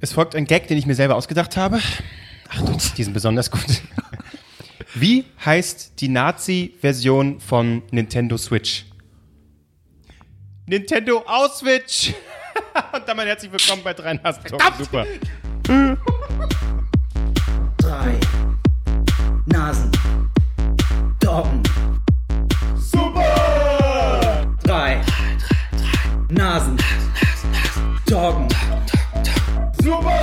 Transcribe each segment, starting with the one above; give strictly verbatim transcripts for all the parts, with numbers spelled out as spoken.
Es folgt ein Gag, den ich mir selber ausgedacht habe. Ach, die sind besonders gut. Wie heißt die Nazi-Version von Nintendo Switch? Nintendo Ausswitch! Und damit herzlich willkommen bei drei Nasen Talk. Super. Drei Nasen Doggen. Super! Drei Nasen Doggen. Super!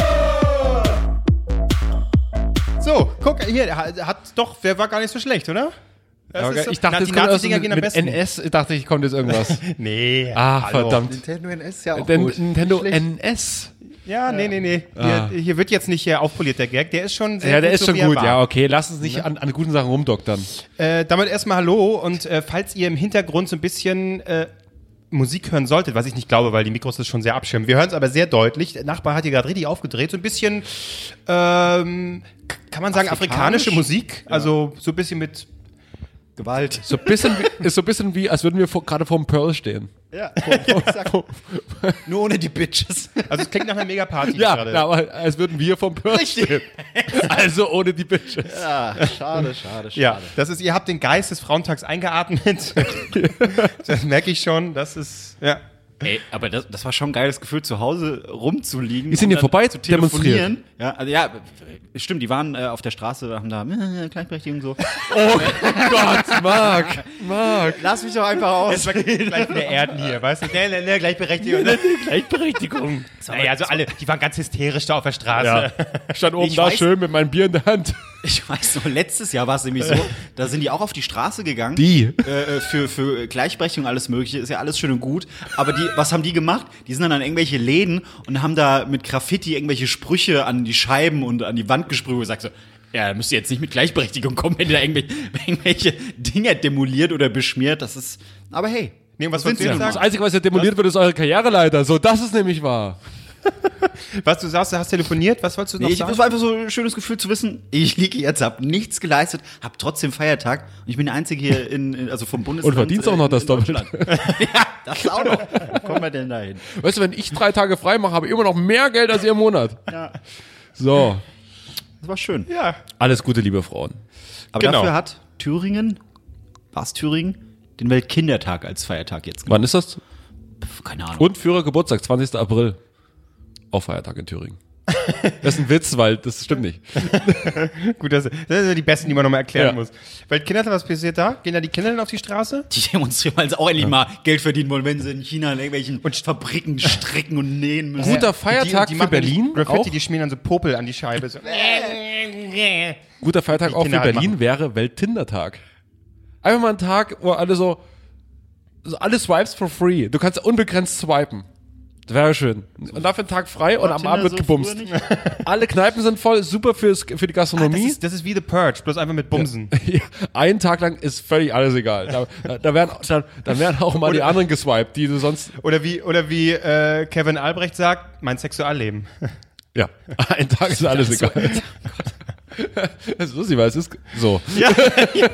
So, guck, hier, hat doch, wer war gar nicht so schlecht, oder? Das okay. ist so, ich dachte, na, die Nazi-Dinger gehen am besten. N S, ich dachte, ich konnte jetzt irgendwas. nee. Ah, hallo. Verdammt. Nintendo N S ist ja auch Den, gut. Nintendo schlecht. N S? Ja, ja, nee, nee, nee. Ah. Hier, hier wird jetzt nicht äh, aufpoliert, der Gag. Der ist schon sehr gut. Ja, der gut, ist so schon gut. Ja, okay. Lass uns nicht ne? an, an guten Sachen rumdoktern. Äh, damit erstmal hallo. Und äh, falls ihr im Hintergrund so ein bisschen... Äh, Musik hören solltet, was ich nicht glaube, weil die Mikros das schon sehr abschirmen. Wir hören es aber sehr deutlich. Der Nachbar hat hier gerade richtig aufgedreht. So ein bisschen, ähm, kann man sagen, afrikanische Musik. Ja. Also so ein bisschen mit Gewalt. So ein bisschen wie, ist so ein bisschen wie, als würden wir vor, gerade vorm Pearl stehen. Ja, vor, vor, ja. Nur ohne die Bitches. Also es klingt nach einer Mega-Party ja, gerade. Ja, aber als würden wir vorm Pearl richtig. Stehen. Also ohne die Bitches. Ja, schade, schade, schade. Ja, das ist, ihr habt den Geist des Frauentags eingeatmet. Das merke ich schon, das ist, ja. Ey, aber das, das war schon ein geiles Gefühl, zu Hause rumzuliegen. Die sind hier vorbei zu telefonieren. Ja, also ja, stimmt, die waren äh, auf der Straße, haben da äh, Gleichberechtigung so. Oh Gott, Marc, Marc. Lass mich doch einfach aus. Das war gleich der Erden hier, weißt du? Ne, ne, ne, Gleichberechtigung. Ne, Gleichberechtigung. Naja, also alle, die waren ganz hysterisch da auf der Straße. Ja. Ich stand oben ich da weiß, schön mit meinem Bier in der Hand. Ich weiß noch, letztes Jahr war es nämlich so, da sind die auch auf die Straße gegangen. Die? Äh, für, für Gleichberechtigung, alles mögliche, ist ja alles schön und gut. Aber die, was haben die gemacht? Die sind dann an irgendwelche Läden und haben da mit Graffiti irgendwelche Sprüche an die Scheiben und an die Wand gesprüht und gesagt so, ja, müsst ihr jetzt nicht mit Gleichberechtigung kommen, wenn ihr da irgendwelche, irgendwelche Dinger demoliert oder beschmiert. Das ist, aber hey. Nee, was willst du sagen? Das Einzige, was ja demoliert das? Wird, ist eure Karriereleiter. So, das ist nämlich wahr. Was du sagst, du hast telefoniert, was wolltest du noch nee, ich, sagen? Es war einfach so ein schönes Gefühl zu wissen, ich liege jetzt, habe nichts geleistet, habe trotzdem Feiertag und ich bin der Einzige hier, in, in also vom Bundesland. Und verdienst auch noch in, das Doppelland. Ja, das auch noch. Wo kommen wir denn da hin? Weißt du, wenn ich drei Tage frei mache, habe ich immer noch mehr Geld als ihr im Monat. Ja. So. Das war schön. Ja. Alles Gute, liebe Frauen. Aber genau. Dafür hat Thüringen, war es Thüringen, den Weltkindertag als Feiertag jetzt gemacht. Wann ist das? Keine Ahnung. Und Führergeburtstag, zwanzigsten April. Auf Feiertag in Thüringen. Das ist ein Witz, weil das stimmt nicht. Gut, das, das sind ja die Besten, die man nochmal erklären ja. muss. Weil Kinder, was passiert da? Gehen da die Kinder dann auf die Straße? Die demonstrieren, weil sie auch endlich ja. mal Geld verdienen wollen, wenn sie in China in irgendwelchen und Fabriken stricken und nähen müssen. Guter Feiertag die, die für Berlin. Graffiti, auch? Die schmieren dann so Popel an die Scheibe. So. Guter Feiertag auch für halt Berlin machen. Wäre Welt-Tinder-Tag. Einfach mal ein Tag, wo alle so, so alle swipes for free. Du kannst unbegrenzt swipen. Das wäre schön. Und dafür einen Tag frei und am Abend wird gebumst. Alle Kneipen sind voll, super für die Gastronomie. Ah, das, ist, das ist wie The Purge, bloß einfach mit Bumsen. Ja. Einen Tag lang ist völlig alles egal. Da, da, da, werden, da, da werden auch mal oder, die anderen geswiped, die du sonst... Oder wie, oder wie äh, Kevin Albrecht sagt, mein Sexualleben. Ja, ein Tag ist alles egal. Das ist lustig, weil es ist so. Ja, ja.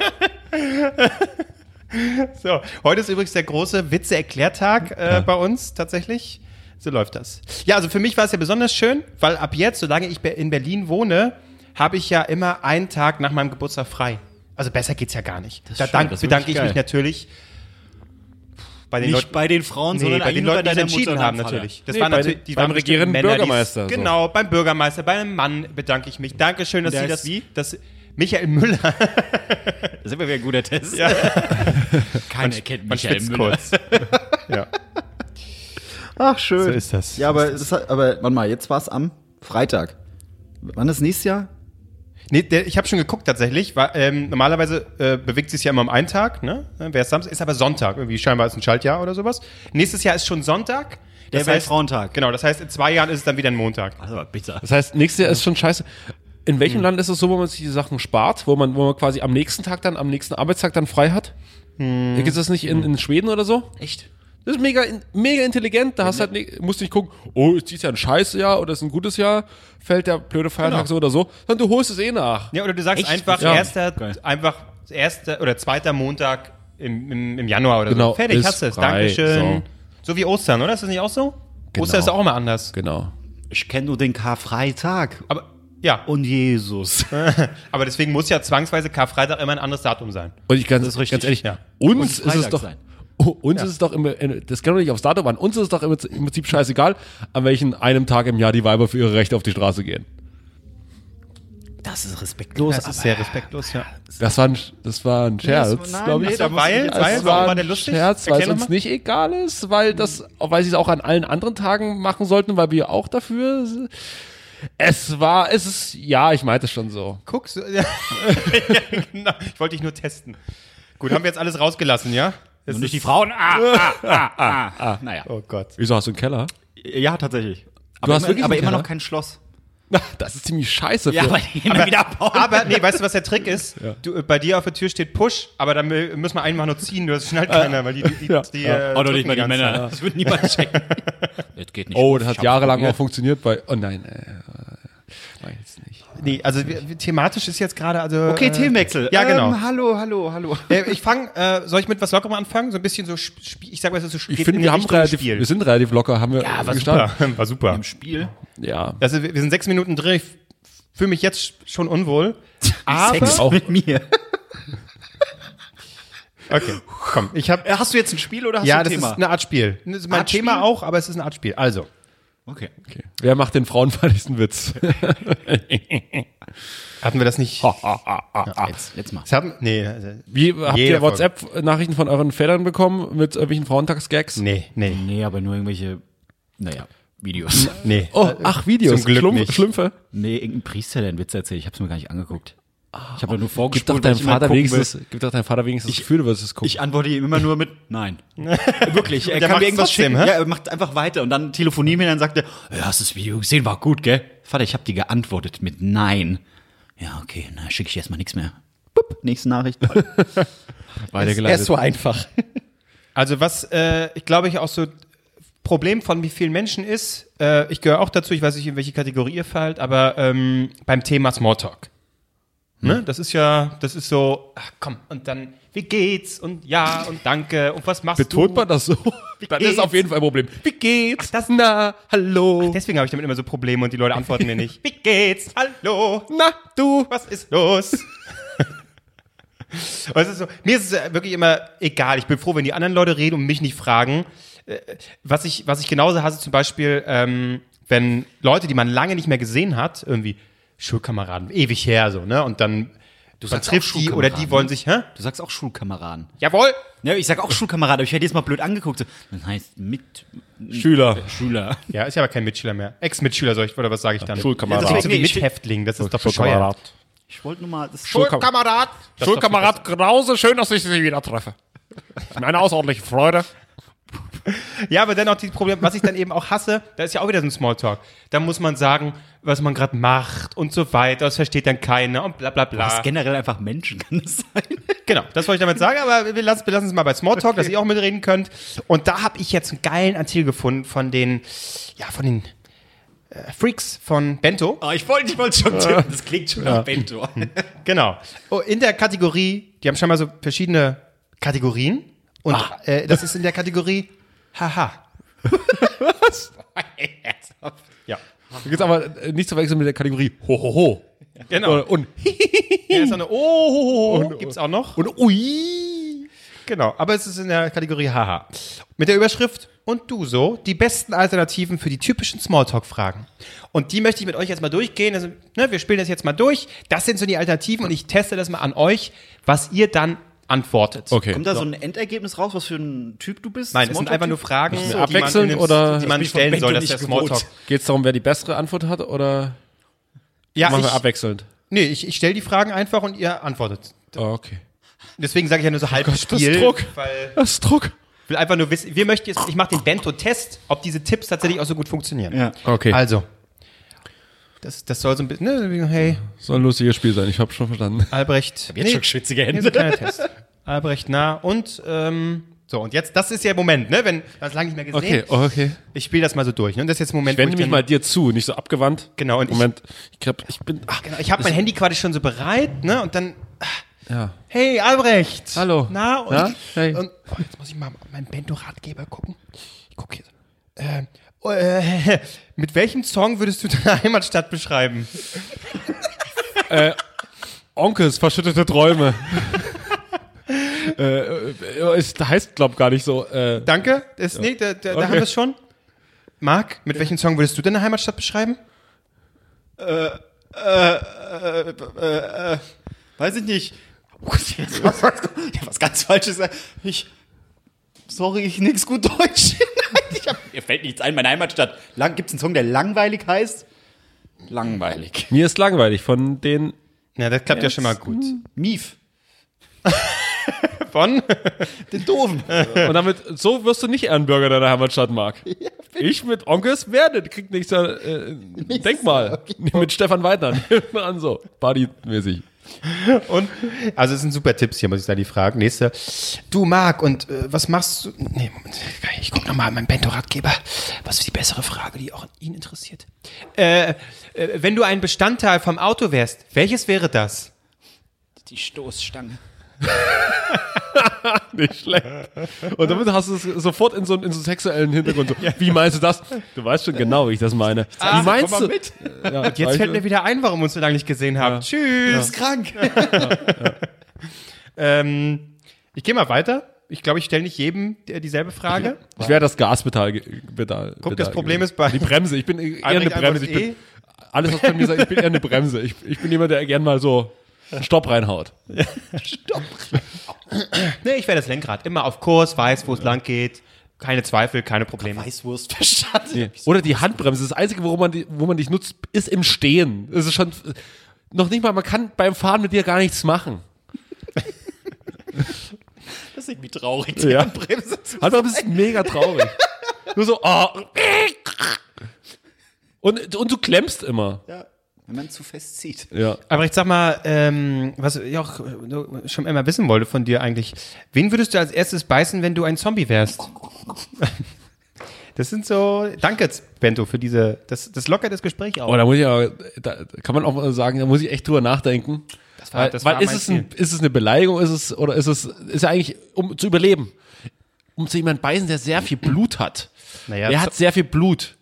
So, heute ist übrigens der große Witze-Erklärtag äh, ja. bei uns tatsächlich. So läuft das. Ja, also für mich war es ja besonders schön, weil ab jetzt, solange ich in Berlin wohne, habe ich ja immer einen Tag nach meinem Geburtstag frei. Also besser geht's ja gar nicht. Das da schön, dank, das bedanke ich geil. Mich natürlich bei den nicht Leuten, bei den Frauen, nee, sondern bei den Leuten, die es entschieden haben natürlich. Das nee, waren natürlich die beim regierenden Bürgermeister. Die's, so. Genau, beim Bürgermeister, bei einem Mann bedanke ich mich. Dankeschön, dass Sie das wie das Michael Müller. Das ist immer wieder ein guter Test. Ja. Keiner kennt Michael Müller. Kurz. Ja. Ach, schön. So ist das. Ja, aber, das, aber warte mal, jetzt war es am Freitag. Wann ist nächstes Jahr? Nee, der, ich habe schon geguckt tatsächlich. War, ähm, normalerweise äh, bewegt sich ja immer am einen Tag, ne? Wer ist Samstag? Ist aber Sonntag. Irgendwie scheinbar ist ein Schaltjahr oder sowas. Nächstes Jahr ist schon Sonntag. Der Weltfrauentag. Genau, das heißt, in zwei Jahren ist es dann wieder ein Montag. Das ist aber bitter. Das heißt, nächstes Jahr ist schon scheiße. In welchem hm. Land ist es so, wo man sich die Sachen spart? Wo man, wo man quasi am nächsten Tag dann, am nächsten Arbeitstag dann frei hat? Hm. Gibt es das nicht in, in Schweden oder so? Echt? Das ist mega, mega intelligent. Da hast ja, halt ne, musst nicht gucken, oh, ist dies ja ein Scheißjahr oder ist ein gutes Jahr, fällt der blöde Feiertag genau. so oder so, sondern du holst es eh nach. Ja, oder du sagst Echt? einfach, ja. erster, Geil. einfach, erster oder zweiter Montag im, im, im Januar oder genau. so. Fertig, hast du es. Dankeschön. So. So wie Ostern, oder? Ist das nicht auch so? Genau. Ostern ist auch immer anders. Genau. ich kenne nur den Karfreitag. Aber ja. Und Jesus. Aber deswegen muss ja zwangsweise Karfreitag immer ein anderes Datum sein. Und ich ganz, das ist richtig, ganz ehrlich, ja. uns ist es doch... Sein. Uns ja. ist es doch, immer, das kann doch nicht aufs Datum an, uns ist es doch im Prinzip scheißegal, an welchem einem Tag im Jahr die Weiber für ihre Rechte auf die Straße gehen. Das ist respektlos. Das ist sehr respektlos, ja. Das war ein, das war ein Scherz, nee, glaube ich. Nee, da weil, das weil, war ein der lustig? Scherz, weil es uns nicht egal ist, weil das, weil sie es auch an allen anderen Tagen machen sollten, weil wir auch dafür... Es war, es ist, ja, ich meinte es schon so. Guckst du? Ja, genau. Ich wollte dich nur testen. Gut, haben wir jetzt alles rausgelassen, ja? Und nicht die Frauen. Ah, ah, ah, ah, ah. Naja. Oh Gott. Wieso, hast du einen Keller? Ja, tatsächlich. Aber, du hast immer, aber immer noch kein Schloss. Das ist ziemlich scheiße. Für ja, aber, aber, wieder aber nee, weißt du, was der Trick ist? Ja. Du, bei dir auf der Tür steht Push, aber dann müssen wir einfach nur ziehen. Du hast schnell keiner, weil die... die, die, ja. die ja. äh, Oder nicht mal die Männer. Ja. Das würde niemand checken. Das geht nicht. Oh, das hat jahrelang auch funktioniert bei... Oh nein, äh... Jetzt nicht. Nee, also wir, thematisch ist jetzt gerade also. Okay, äh, Themenwechsel. Ja, genau. Ähm, hallo, hallo, hallo. Äh, ich fange, äh, soll ich mit was Lockerem anfangen? So ein bisschen so, Sp- ich sag mal, so Spiel. Ich finde, wir haben relativ, Spiel. Wir sind relativ locker, haben wir ja, war gestartet. Super. War super. Im Spiel. Ja. Also wir sind sechs Minuten drin, ich fühle mich jetzt schon unwohl. Aber Sex auch mit mir. Okay, komm. Ich hab, hast du jetzt ein Spiel oder hast ja, du ein Thema? Ja, das ist eine Art Spiel. Das ist mein Art Thema Spiel? Auch, aber es ist eine Art Spiel. Also. Okay. okay. Wer macht den frauenfeindlichsten Witz? Hatten wir das nicht? Ha, ha, ha, ha. Ja, jetzt, jetzt mal. Haben, nee, also Wie, habt ihr WhatsApp-Nachrichten von euren Vätern bekommen mit irgendwelchen Frauentagsgags? Nee, nee. Nee, aber nur irgendwelche, naja, Videos. Nee. Oh, ach, Videos. Zum Glück Schlumpf, nicht. Schlümpfe? Nee, irgendein Priester, der einen Witz erzählt. Ich hab's mir gar nicht angeguckt. Ich habe ja nur vorgespielt, gib doch deinem Vater wenigstens, gib doch deinem Vater wenigstens das Gefühl, du wirst es gucken. Ich antworte ihm immer nur mit Nein. Wirklich, er kann mir irgendwas schicken. Ja, er macht einfach weiter und dann telefonieren wir und dann sagt er, ja, hast du das Video gesehen, war gut, gell? Vater, ich habe dir geantwortet mit Nein. Ja, okay, na, schicke ich erstmal nichts mehr. Bup, nächste Nachricht. Weitergeleitet. Er ist so einfach. Also was, äh, ich glaube, ich auch so Problem von wie vielen Menschen ist, äh, ich gehöre auch dazu, ich weiß nicht, in welche Kategorie ihr fallt, aber ähm, beim Thema Smalltalk. Ne? Das ist ja, das ist so, ach komm, und dann, wie geht's? Und ja, und danke, und was machst Betont du? Betont man das so? Wie dann geht's? Ist auf jeden Fall ein Problem. Wie geht's? Ach, das, na, hallo. Ach, deswegen habe ich damit immer so Probleme und die Leute antworten mir nicht. Wie geht's? Hallo. Na, du, was ist los? Und es ist so, mir ist es wirklich immer egal. Ich bin froh, wenn die anderen Leute reden und mich nicht fragen. Was ich, was ich genauso hasse, zum Beispiel, ähm, wenn Leute, die man lange nicht mehr gesehen hat, irgendwie, Schulkameraden, ewig her, so, ne? Und dann du sagst trifft die oder die wollen sich, hä? Du sagst auch Schulkameraden. Jawohl! Ja, ich sag auch Schulkameraden, aber ich werde jetzt mal blöd angeguckt. So. Das heißt mit... Schüler. Äh, Schüler. Ja, ist ja aber kein Mitschüler mehr. Ex-Mitschüler, soll ich, oder was sage ich dann? Schulkamerad. Das ist so wie Mithäftling, das ist doch bescheuert. Ich wollte nur mal... Das Schulkamerad! Das Schulkamerad, genauso schön, dass ich Sie wieder treffe. Meine außerordentliche Freude. Ja, aber dennoch die Probleme, was ich dann eben auch hasse, da ist ja auch wieder so ein Smalltalk. Da muss man sagen, was man gerade macht und so weiter, das versteht dann keiner und bla bla bla. Das ist generell einfach Menschen, kann das sein? Genau, das wollte ich damit sagen, aber wir lassen, wir lassen es mal bei Smalltalk, okay, dass ihr auch mitreden könnt. Und da habe ich jetzt einen geilen Artikel gefunden von den, ja, von den äh, Freaks von Bento. Oh, ich wollte ich wollte schon tippen, das klingt schon nach ja. Bento. Genau. Oh, in der Kategorie, die haben scheinbar so verschiedene Kategorien. Und äh, das ist in der Kategorie Haha. Was? Ja. Da geht's aber nicht zu verwechseln mit der Kategorie Hohoho. Ja. Genau. Und ja, ist eine Ohohoho gibt's auch noch. Und Ui. Genau, aber es ist in der Kategorie Haha. Mit der Überschrift und du so, die besten Alternativen für die typischen Smalltalk-Fragen. Und die möchte ich mit euch jetzt mal durchgehen. Also, ne, wir spielen das jetzt mal durch. Das sind so die Alternativen und ich teste das mal an euch, was ihr dann antwortet. Okay. Kommt da so ein Endergebnis raus, was für ein Typ du bist? Nein, es sind einfach nur Fragen, so, abwechseln die man, oder die man stellen soll, dass der Smalltalk. Geht es darum, wer die bessere Antwort hat oder ja, machen ich, wir abwechselnd? Nee, ich, ich stelle die Fragen einfach und ihr antwortet. Oh, okay. Deswegen sage ich ja nur so halb oh Gott, Spiel. Das ist Druck. Weil das ist Druck. Ich will einfach nur wissen, wir möchten jetzt, ich mache den Bento-Test, ob diese Tipps tatsächlich auch so gut funktionieren. Ja. Okay. Also. Das, das soll so ein bisschen, ne, hey. Soll ein lustiges Spiel sein, ich hab's schon verstanden. Albrecht. Ich hab jetzt nee, schon schwitzige Hände. Nee, so Test. Albrecht, na, und, ähm, so, und jetzt, das ist ja der Moment, ne, wenn, das lange nicht mehr gesehen. Okay, okay. Ich spiele das mal so durch, ne, und das ist jetzt der Moment, ich wende wo ich mich mal dir zu, nicht so abgewandt. Genau, und Moment, ich, ich glaub, ich bin, ach, genau, ich hab mein Handy quasi schon so bereit, ne, und dann, ja. Hey, Albrecht. Hallo. Na, und, na? Hey. Und oh, jetzt muss ich mal auf meinen Bento-Ratgeber gucken. Ich guck hier so. Ähm, äh, mit welchem Song würdest du deine Heimatstadt beschreiben? äh, Onkels, verschüttete Träume. äh, es heißt, glaub, gar nicht so. Äh, Danke, das, ja. nee, da, da, okay. da haben wir es schon. Marc, mit welchem Song würdest du deine Heimatstadt beschreiben? Äh, äh, äh, äh, äh weiß ich nicht. Ich hab was ganz Falsches. Ich, sorry, ich nix gut Deutsch. Ich hab, mir fällt nichts ein, meine Heimatstadt. Lang, gibt's einen Song, der langweilig heißt? Langweilig. Mir ist langweilig von den... Na, das klappt ja, ja schon mal gut. Mief. Von? Den Doofen. Und damit, so wirst du nicht Ehrenbürger deiner Heimatstadt, Marc. Ja, ich mit Onkels werde, kriegt nichts, äh, nichts Denkmal. Okay. Mit Stefan Weidner. An so, partymäßig. Und, also es sind super Tipps hier, muss ich sagen, die Fragen. Nächste. Du, Marc, und äh, was machst du? Nee, Moment. Ich guck nochmal an meinen Bento-Ratgeber. Was ist die bessere Frage, die auch an ihn interessiert? Äh, äh, wenn du ein Bestandteil vom Auto wärst, welches wäre das? Die Stoßstange. Nicht schlecht. Und damit hast du es sofort in so, in so einen sexuellen Hintergrund. So, wie meinst du das? Du weißt schon genau, wie ich das meine. Wie ah, meinst du? Mit. Ja, und jetzt fällt mir wieder ein, warum wir uns so lange nicht gesehen haben. Ja. Tschüss. Ja. Ist krank. Ja. Ja. Ja. Ähm, ich gehe mal weiter. Ich glaube, ich stelle nicht jedem dieselbe Frage. Ich wäre das Gaspedal. Pedal, Guck, Pedal das Problem gewesen. Ist bei... Die Bremse. Ich bin eher eine Bremse. Ich bin, eh. Alles, was bei mir sagt, ich bin eher eine Bremse. Ich, ich bin jemand, der gern mal so... Stopp reinhaut. Stopp reinhaut. Nee, ich wäre das Lenkrad. Immer auf Kurs, weiß, wo es ja. lang geht. Keine Zweifel, keine Probleme. Weißwurst, verstanden. Nee. Oder die Handbremse. Das Einzige, worum man die, wo man dich nutzt, ist im Stehen. Es ist schon noch nicht mal, man kann beim Fahren mit dir gar nichts machen. Das ist irgendwie traurig, die ja. Handbremse zu Handbremse sein. Ist mega traurig. Nur so, oh. Und, und du klemmst immer. Ja. Wenn man zu fest zieht. Ja. Aber ich sag mal, ähm, was ich auch schon immer wissen wollte von dir eigentlich, wen würdest du als erstes beißen, wenn du ein Zombie wärst? Das sind so, danke Bento für diese, das, das lockert das Gespräch auf. Oh, da muss ich aber, da kann man auch mal sagen, da muss ich echt drüber nachdenken. Das war, das weil war ist, es ein, ist es eine Beleidigung, ist es, oder ist es, ist ja eigentlich, um zu überleben, um zu jemandem beißen, der sehr viel Blut hat. Naja, der hat sehr viel Blut.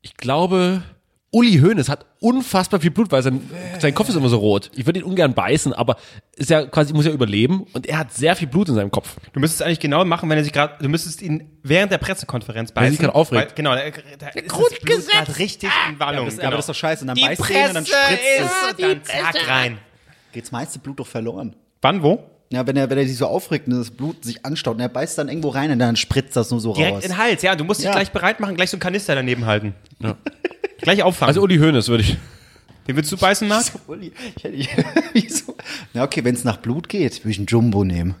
Ich glaube... Uli Hoeneß hat unfassbar viel Blut, weil sein, sein Kopf ist immer so rot. Ich würde ihn ungern beißen, aber ist ja quasi, muss ja überleben und er hat sehr viel Blut in seinem Kopf. Du müsstest eigentlich genau machen, wenn er sich gerade, du müsstest ihn während der Pressekonferenz beißen. Wenn er sich gerade aufregt. Weil, genau, da, da ist das Blut grad richtig in Wallung. Ja, das, genau. Aber das ist doch scheiße. Und dann die beißt Presse ihn und dann spritzt es. Und dann zack rein. Geht das meiste Blut doch verloren. Wann, wo? Ja, wenn er, wenn er sich so aufregt und das Blut sich anstaut und er beißt dann irgendwo rein und dann spritzt das nur so direkt raus. Direkt in den Hals, ja. Du musst dich ja. gleich bereit machen, gleich so einen Kanister daneben halten. Ja. Gleich auffangen. Also Uli Hoeneß würde ich. Den würdest du beißen, Marc? So, Uli. Ich hätte, ich, wieso? Na okay, wenn es nach Blut geht, würde ich einen Jumbo nehmen.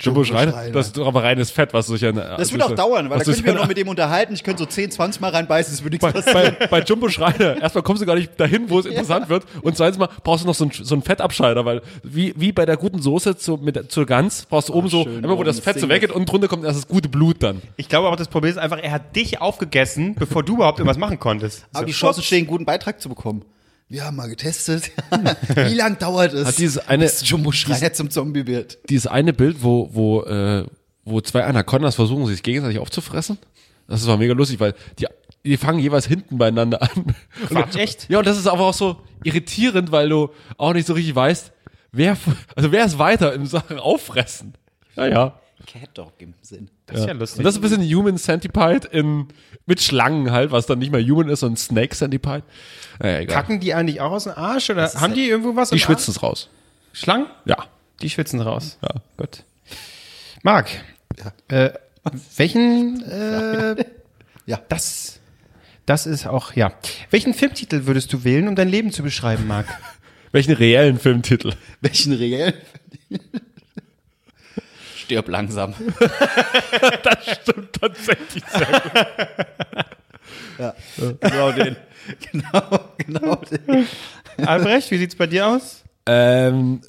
Jumbo, Jumbo Schreiner? Schreiner. Das ist aber reines Fett, was durch ein... Das würde auch dauern, weil da könnten wir noch mit dem unterhalten. Ich könnte so zehn, zwanzig Mal reinbeißen, das würde nichts passieren. Bei, bei Jumbo Schreiner, erstmal kommst du gar nicht dahin, wo es interessant ja. wird. Und zweitens mal brauchst du noch so einen, so einen Fettabscheider, weil wie, wie bei der guten Soße zu, mit, zur Gans brauchst du oben Ach, so, schön, immer wo das Fett so weggeht und drunter kommt erst das gute Blut dann. Ich glaube auch, das Problem ist einfach, er hat dich aufgegessen, bevor du überhaupt irgendwas machen konntest. Aber so die Chancen stehen, einen guten Beitrag zu bekommen. Wir haben mal getestet, wie lange dauert es, hat dieses eine, bis Jumbo Schreiner zum Zombie wird. Dieses eine Bild, wo, wo, äh, wo zwei Anacondas versuchen, sich gegenseitig aufzufressen. Das war mega lustig, weil die, die fangen jeweils hinten beieinander an. Quatsch, echt? Ja, und das ist aber auch so irritierend, weil du auch nicht so richtig weißt, wer, also wer ist weiter in Sachen Auffressen. Naja. Cat-Dog im Sinn. Das ja. ist ja lustig. Und das ist ein bisschen Human Centipede in, mit Schlangen halt, was dann nicht mehr Human ist, sondern Snake Centipede. Naja, egal. Kacken die eigentlich auch aus dem Arsch oder haben die irgendwo was? Die schwitzen es raus. Schlangen? Ja. Die schwitzen raus. Ja. Gut. Marc, ja. Äh, welchen, äh, ja, das, das ist auch, ja. Welchen Filmtitel würdest du wählen, um dein Leben zu beschreiben, Marc? Welchen reellen Filmtitel? Welchen reellen Filmtitel? Stirb langsam. Das stimmt tatsächlich sehr gut. Ja, genau den. Genau, genau den. Albrecht, wie sieht's bei dir aus? Ähm.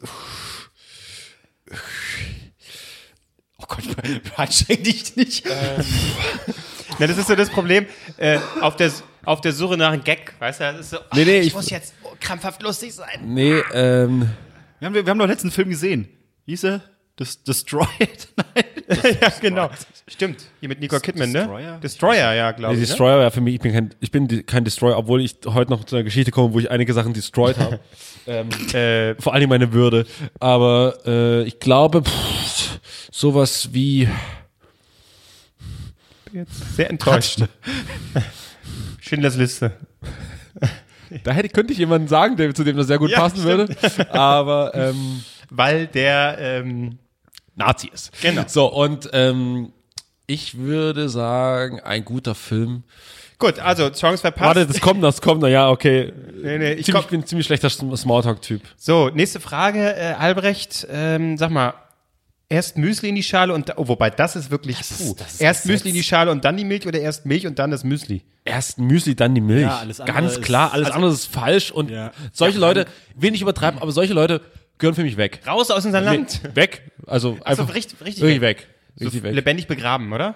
Oh Gott, anstreng dich nicht. Ähm. Na, das ist so das Problem. Äh, auf der, auf der Suche nach einem Gag, weißt du, das ist so, ach, nee, nee, ich, ich muss jetzt krampfhaft lustig sein. Nee, ähm. Wir haben, wir haben doch letzten Film gesehen. Hieß er? Des- Destroyed? Nein. Ja, genau. Stimmt. Hier mit Nicole Kidman, Destroyer? Ne? Destroyer, ja, glaube nee, ich. Destroyer, ne? Ja, für mich, ich bin kein, ich bin kein Destroyer, obwohl ich heute noch zu einer Geschichte komme, wo ich einige Sachen destroyed habe. ähm, äh, vor allem meine Würde. Aber äh, ich glaube, pff, sowas wie... Bin jetzt sehr enttäuscht. Schindlers Liste. Da hätte, könnte ich jemanden sagen, der, zu dem das sehr gut ja, passen stimmt. würde. Aber ähm, weil der... Ähm, Nazi ist. Genau. So, und ähm, ich würde sagen, ein guter Film. Gut, also Songs verpasst. Warte, das kommt noch, das kommt noch, ja, okay. Nee, nee, ich, ziemlich, ich bin ein ziemlich schlechter Smalltalk-Typ. So, nächste Frage, äh, Albrecht, ähm, sag mal, erst Müsli in die Schale und, da, oh, wobei das ist wirklich, das ist, puh, das ist erst Müsli in die Schale und dann die Milch oder erst Milch und dann das Müsli? Erst Müsli, dann die Milch. Ja, alles andere ganz klar, alles also, andere ist falsch und ja. solche ja, Leute, wenig übertreiben, aber solche Leute gehören für mich weg. Raus aus unserem Land. Nee, weg. Also einfach also richtig, richtig weg. weg. Richtig so weg. Lebendig begraben, oder?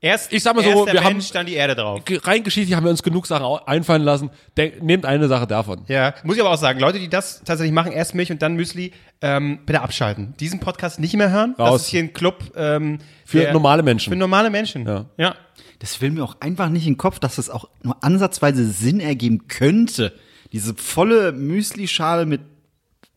Erst, ich sag mal so, wir haben dann die Erde drauf. Rein geschichtlich haben wir uns genug Sachen einfallen lassen. Denk, nehmt eine Sache davon. Ja, muss ich aber auch sagen, Leute, die das tatsächlich machen, erst Milch und dann Müsli, ähm, bitte abschalten. Diesen Podcast nicht mehr hören. Raus. Das ist hier ein Club ähm, für der, normale Menschen. Für normale Menschen. Ja. ja. Das will mir auch einfach nicht in den Kopf, dass das auch nur ansatzweise Sinn ergeben könnte. Diese volle Müsli-Schale mit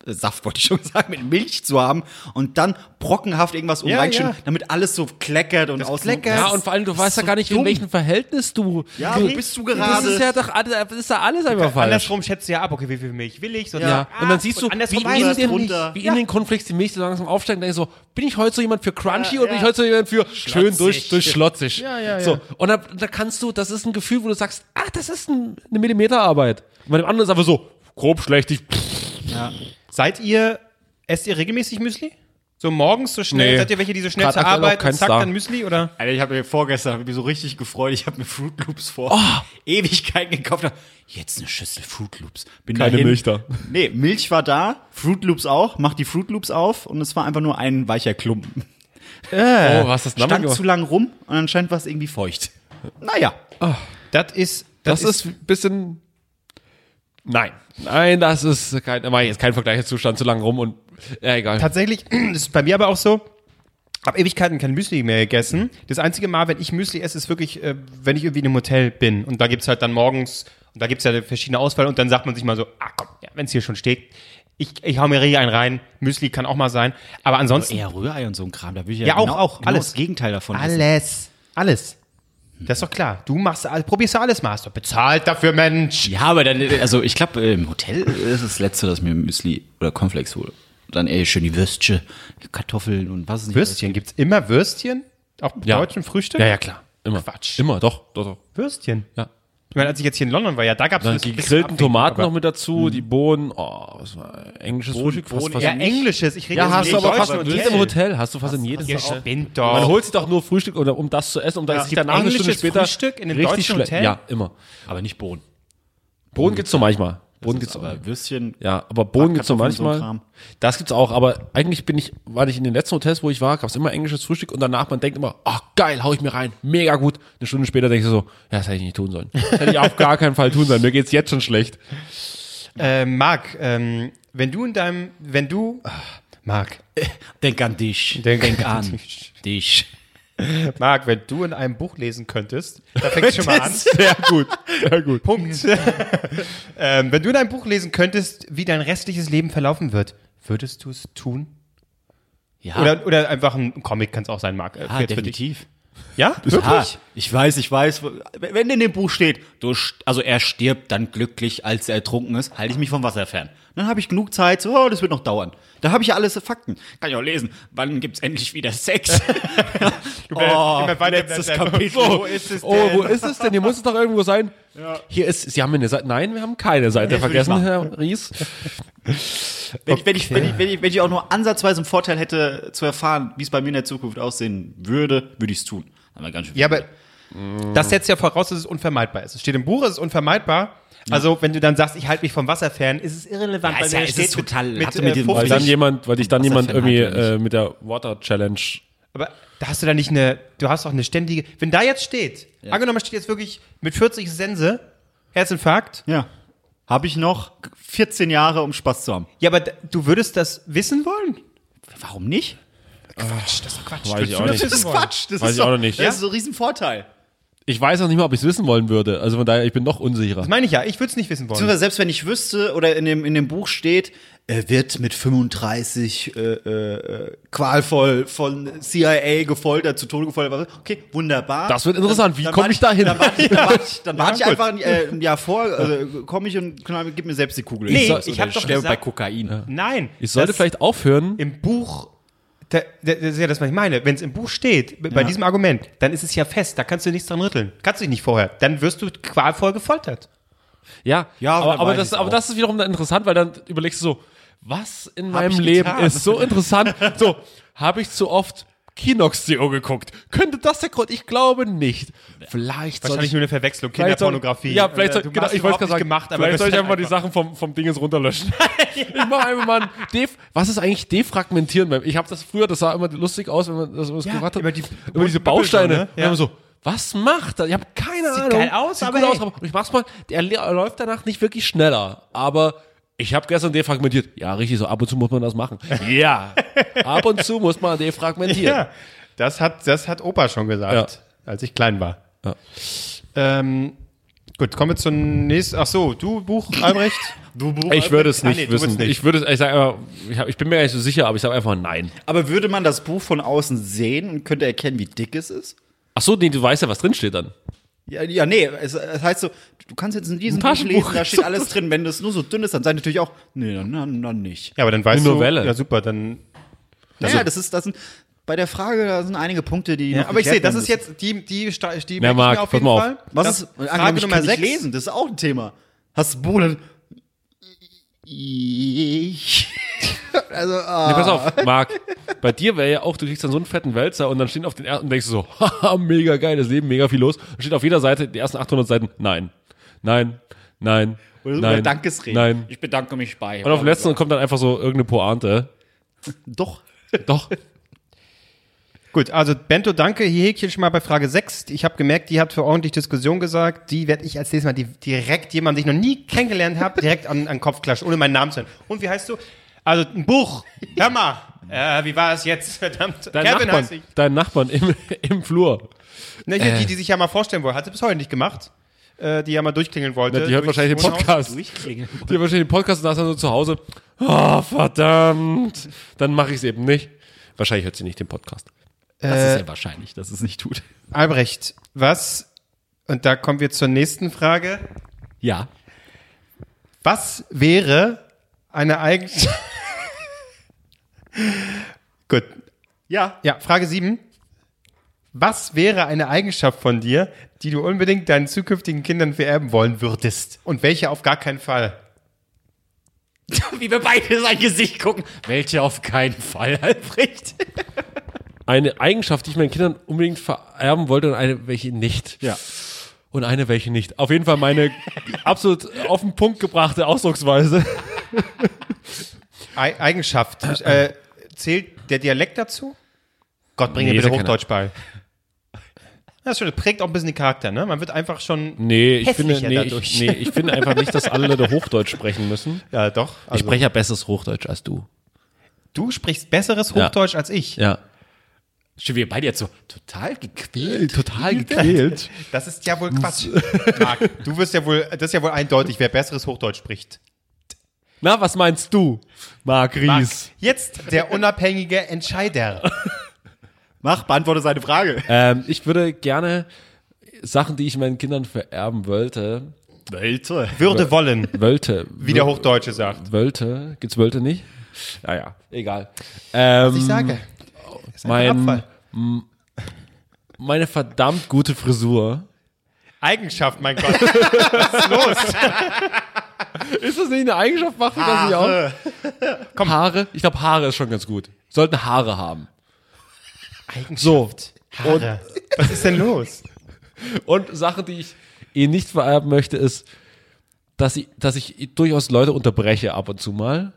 Saft wollte ich schon sagen, mit Milch zu haben und dann brockenhaft irgendwas oben ja, reinschütten, ja. damit alles so kleckert und außen. Ja, und vor allem, du weißt ja so gar nicht, dumm. in welchem Verhältnis du, ja, du bist du gerade. Das ist ja doch das ist ja alles einfach falsch. Andersrum schätzt du ja ab, okay, wie viel Milch will ich? So ja. Ja. Und dann siehst und du, wie, in, in, den, wie ja. in den Konflikt die Milch so langsam aufsteigt und denkst so, bin ich heute so jemand für crunchy ja, oder ja. bin ich heute so jemand für schlotzig. schön durch, durch schlotzig? Ja, ja, ja. So. Und da, da kannst du, das ist ein Gefühl, wo du sagst, ah, das ist ein, eine Millimeterarbeit. Und bei dem anderen ist einfach so, grob schlechtig. Ja. Seid ihr, esst ihr regelmäßig Müsli? So morgens so schnell? Nee. Seid ihr welche, die so schnell zur Arbeit und zack, da. dann Müsli? Oder? Alter, ich habe mir vorgestern hab mir so richtig gefreut, ich habe mir Fruit Loops vor oh. Ewigkeiten gekauft. Jetzt eine Schüssel Fruit Loops. Bin Keine dahin. Milch da. Nee, Milch war da, Fruit Loops auch, mach die Fruit Loops auf und es war einfach nur ein weicher Klumpen. Äh, oh, was das Stand gemacht? Zu lang rum und anscheinend war es irgendwie feucht. Naja. Oh. Das ist... Das, das ist ein bisschen... Nein, nein, das ist kein, da mache ich jetzt keinen Vergleichszustand zu lang rum und, ja, egal. Tatsächlich, das ist bei mir aber auch so, habe Ewigkeiten kein Müsli mehr gegessen. Das einzige Mal, wenn ich Müsli esse, ist wirklich, wenn ich irgendwie in einem Hotel bin und da gibt's halt dann morgens, und da gibt's ja verschiedene Auswahl und dann sagt man sich mal so, ah komm, ja, wenn's hier schon steht, ich, ich hau mir Reh ein rein, Müsli kann auch mal sein, aber ansonsten. Also eher Rührei und so ein Kram, da will ich ja, ja auch, genau, auch, genau alles. Das Gegenteil davon essen. Alles, alles. Das ist doch klar. Du machst alles, probierst du alles, machst du. Bezahlt dafür, Mensch. Ja, aber dann, also ich glaube, im Hotel ist das Letzte, dass mir Müsli oder Cornflakes hole. Dann eher schön die Würstchen, Kartoffeln und was ist nicht. Würstchen, gibt's immer Würstchen? Auch bei ja. deutschen Frühstück? Ja, ja, klar. Immer. Quatsch. Immer, doch, doch, doch. Würstchen? Ja. Ich meine, als ich jetzt hier in London war, ja, da gab es die gegrillten Tomaten noch mit dazu, mh. die Bohnen, oh, was war englisches Frühstück? Ja, nicht. englisches, ich rede ja, hast du aber fast in jedem Hotel, hast du fast in jedem Hotel. Man holt sich doch nur Frühstück, oder um das zu essen, um das ja, es gibt danach eine Stunde später Frühstück in einem richtig deutschen Hotel? Ja, immer. Aber nicht Bohnen. Bohnen gibt's so manchmal. Bohnen gibt's aber Würstchen. Ja, aber Bohnen gibt's so manchmal. Das gibt's auch, aber eigentlich bin ich, weil ich in den letzten Hotels, wo ich war, gab's immer englisches Frühstück und danach, man denkt immer, oh geil, hau ich mir rein, mega gut. Eine Stunde später denkst du so, ja, das hätte ich nicht tun sollen. Das hätte ich auf gar keinen Fall tun sollen, mir geht's jetzt schon schlecht. Äh, Marc, ähm, wenn du in deinem, wenn du, ach, Marc, denk an dich, denk, denk an, an dich. dich. Marc, wenn du in einem Buch lesen könntest, da fängst du schon mal an. Sehr gut, sehr gut. Punkt. ähm, wenn du in einem Buch lesen könntest, wie dein restliches Leben verlaufen wird, würdest du es tun? Ja. Oder, oder einfach ein Comic kann es auch sein, Marc. Ja, definitiv. Ja? Wirklich? Ja, ich weiß, ich weiß. Wenn in dem Buch steht, du st- also er stirbt dann glücklich, als er ertrunken ist, halte ich mich vom Wasser fern. Dann habe ich genug Zeit, so, oh, das wird noch dauern. Da habe ich ja alles Fakten. Kann ich auch lesen. Wann gibt's endlich wieder Sex? du oh, immer letztes Kapitel. Oh, wo ist es denn? Oh, wo ist es denn? Hier muss es doch irgendwo sein. Ja. Hier ist, Sie haben eine Seite, nein, wir haben keine Seite das vergessen, Herr Ries. wenn, okay. ich, wenn, ich, wenn, ich, wenn, ich, wenn ich auch nur ansatzweise einen Vorteil hätte, zu erfahren, wie es bei mir in der Zukunft aussehen würde, würde ich es tun. Aber ganz schön ja, aber mm. das setzt ja voraus, dass es unvermeidbar ist. Es steht im Buch, es ist unvermeidbar. Also, wenn du dann sagst, ich halte mich vom Wasser fern, ist es irrelevant, ja, weil ja, es steht ist total mit, mit, mit weil dann jemand, weil dich dann jemand irgendwie äh, mit der Water Challenge. Aber da hast du da nicht eine, du hast doch eine ständige, wenn da jetzt steht, ja. angenommen steht jetzt wirklich mit vierzig Sense, Herzinfarkt. Ja. Habe ich noch vierzehn Jahre, um Spaß zu haben. Ja, aber d- du würdest das wissen wollen? Warum nicht? Quatsch, das ist doch Quatsch. Weiß ich auch nicht. Das ist Quatsch. Das weiß ist ich doch, auch nicht. Das ja? ist so ein Riesenvorteil. Ich weiß noch nicht mal, ob ich es wissen wollen würde. Also von daher, ich bin noch unsicherer. Das meine ich ja, ich würde es nicht wissen wollen. Beziehungsweise selbst wenn ich wüsste oder in dem, in dem Buch steht, er wird mit fünfunddreißig äh, äh, qualvoll von C I A gefoltert, zu Tode gefoltert. Okay, wunderbar. Das wird interessant. Wie komme ich da hin? Dann warte ich, warte ich, dann warte ja, ich einfach ein, äh, ein Jahr vor, äh, komme ich und knall, gib mir selbst die Kugel. Nee, ich, so, ich habe doch gesagt, bei Kokain. Ja. Nein. Ich sollte vielleicht aufhören. Im Buch... Da, das ist ja das, was ich meine. Wenn es im Buch steht, bei ja. diesem Argument, dann ist es ja fest, da kannst du nichts dran rütteln. Kannst du dich nicht vorher. Dann wirst du qualvoll gefoltert. Ja, ja aber, aber, das, aber das ist wiederum interessant, weil dann überlegst du so, was in hab meinem Leben getan? Ist so interessant? So, habe ich zu oft Kinox Punkt C O geguckt? Könnte das der Grund? Ich glaube nicht. Vielleicht wahrscheinlich ich, nur eine Verwechslung, Kinderpornografie. Ja, vielleicht soll, genau, ich wollte gerade sagen, gemacht, vielleicht soll ich einfach, einfach die Sachen vom, vom Dinges runterlöschen. Ja. Ich mache einfach mal ein Def, was ist eigentlich defragmentieren? Ich habe das früher, das sah immer lustig aus, wenn man das ja, gemacht hat. Über, die, über diese Bausteine. Ja. Immer so, was macht das? Ich habe keine Sieht Ahnung. Sieht geil aus, Sieht aber, aus, aber ich mach's mal, der läuft danach nicht wirklich schneller, aber ich habe gestern defragmentiert. Ja, richtig so. Ab und zu muss man das machen. Ja. Ab und zu muss man defragmentieren. Ja. Das hat, das hat Opa schon gesagt, ja. als ich klein war. Ja. Ähm, gut, kommen wir zum nächsten. Ach so, du Buch, Albrecht? Du Buch, ich würde es nicht nein, nee, wissen. Nicht. Ich würde, ich sag einfach, ich, hab, ich bin mir gar nicht so sicher, aber ich sage einfach nein. Aber würde man das Buch von außen sehen und könnte erkennen, wie dick es ist? Ach so, nee, du weißt ja, was drinsteht dann. Ja, ja, nee, es, es heißt so, du kannst jetzt in diesem Buch lesen, da steht alles drin. Wenn das nur so dünn ist, dann sei natürlich auch, nee, dann, dann nicht. Ja, aber dann weißt du, ja super, dann. Also, ja, das ist, das sind, bei der Frage, da sind einige Punkte, die ja, aber ich sehe, das ist jetzt, die, die, die, die ja, Marc, auf jeden mal auf. Fall. Was das ist, Frage Nummer sechs. Lesen, das ist auch ein Thema. Hast du Bohlen? Ich. Also, ah. Nee, pass auf, Marc, bei dir wäre ja auch, du kriegst dann so einen fetten Wälzer und dann stehen auf den ersten und denkst du so, haha, mega geiles Leben, mega viel los. Dann steht auf jeder Seite, die ersten achthundert Seiten, nein, nein, nein, Oder so nein, Dankesreden. Nein. Ich bedanke mich bei. Und auf dem letzten kommt dann einfach so irgendeine Pointe. Doch. Doch. Gut, also Bento, danke. Hier Häkchen schon mal bei Frage sechs. Ich habe gemerkt, die hat für ordentlich Diskussion gesagt. Die werde ich als nächstes Mal die, direkt jemanden, den ich noch nie kennengelernt habe, direkt an den Kopf klatschen, ohne meinen Namen zu nennen. Und wie heißt du? Also ein Buch. Hör mal. Äh, wie war es jetzt? Verdammt. Dein Kevin Nachbarn, heißt ich. Dein Nachbarn im, im Flur. Na, äh. Die, die sich ja mal vorstellen wollte, hat sie bis heute nicht gemacht. Äh, die ja mal durchklingeln wollte. Na, die hört wahrscheinlich den Podcast. Die hört wahrscheinlich den Podcast und saß dann so zu Hause. Oh, verdammt. Dann mache ich es eben nicht. Wahrscheinlich hört sie nicht den Podcast. Das äh, ist ja wahrscheinlich, dass es nicht tut. Albrecht, was? Und da kommen wir zur nächsten Frage. Ja. Was wäre eine Eigenschaft? Gut. Ja. Ja, Frage sieben. Was wäre eine Eigenschaft von dir, die du unbedingt deinen zukünftigen Kindern vererben wollen würdest? Und welche auf gar keinen Fall? Wie wir beide in sein Gesicht gucken. Welche auf keinen Fall, Albrecht? Eine Eigenschaft, die ich meinen Kindern unbedingt vererben wollte und eine, welche nicht. Ja. Und eine, welche nicht. Auf jeden Fall meine absolut auf den Punkt gebrachte Ausdrucksweise. Eigenschaft. Äh, zählt der Dialekt dazu? Gott, bring mir nee, bitte Hochdeutsch bei. Das prägt auch ein bisschen den Charakter, ne? Man wird einfach schon nee, ich finde, nee, dadurch. Ich, nee, ich finde einfach nicht, dass alle Leute Hochdeutsch sprechen müssen. Ja, doch. Also. Ich spreche ja besseres Hochdeutsch als du. Du sprichst besseres Hochdeutsch ja. als ich? Ja. Stehen wir beide jetzt so total gequält. Total gequält. Das ist ja wohl Quatsch. Marc, du wirst ja wohl, das ist ja wohl eindeutig, wer besseres Hochdeutsch spricht. Na, was meinst du, Marc Ries? Marc, jetzt der unabhängige Entscheider. Mach, beantworte seine Frage. Ähm, ich würde gerne Sachen, die ich meinen Kindern vererben wollte. Wölte. Würde wollen. Wölte. Wie der Hochdeutsche sagt. Wölte. Gibt's Wölte nicht? Naja, egal. Ähm, was ich sage. Ist mein Abfall. M- meine verdammt gute Frisur. Eigenschaft, mein Gott. Was ist los? Ist das nicht eine Eigenschaft? Macht ihr das nicht auch? Komm. Haare? Ich glaube, Haare ist schon ganz gut. Sollten Haare haben. Eigenschaft. So. Haare. Und was ist denn los? Und Sache, die ich eh nicht vererben möchte, ist, dass ich, dass ich durchaus Leute unterbreche ab und zu mal.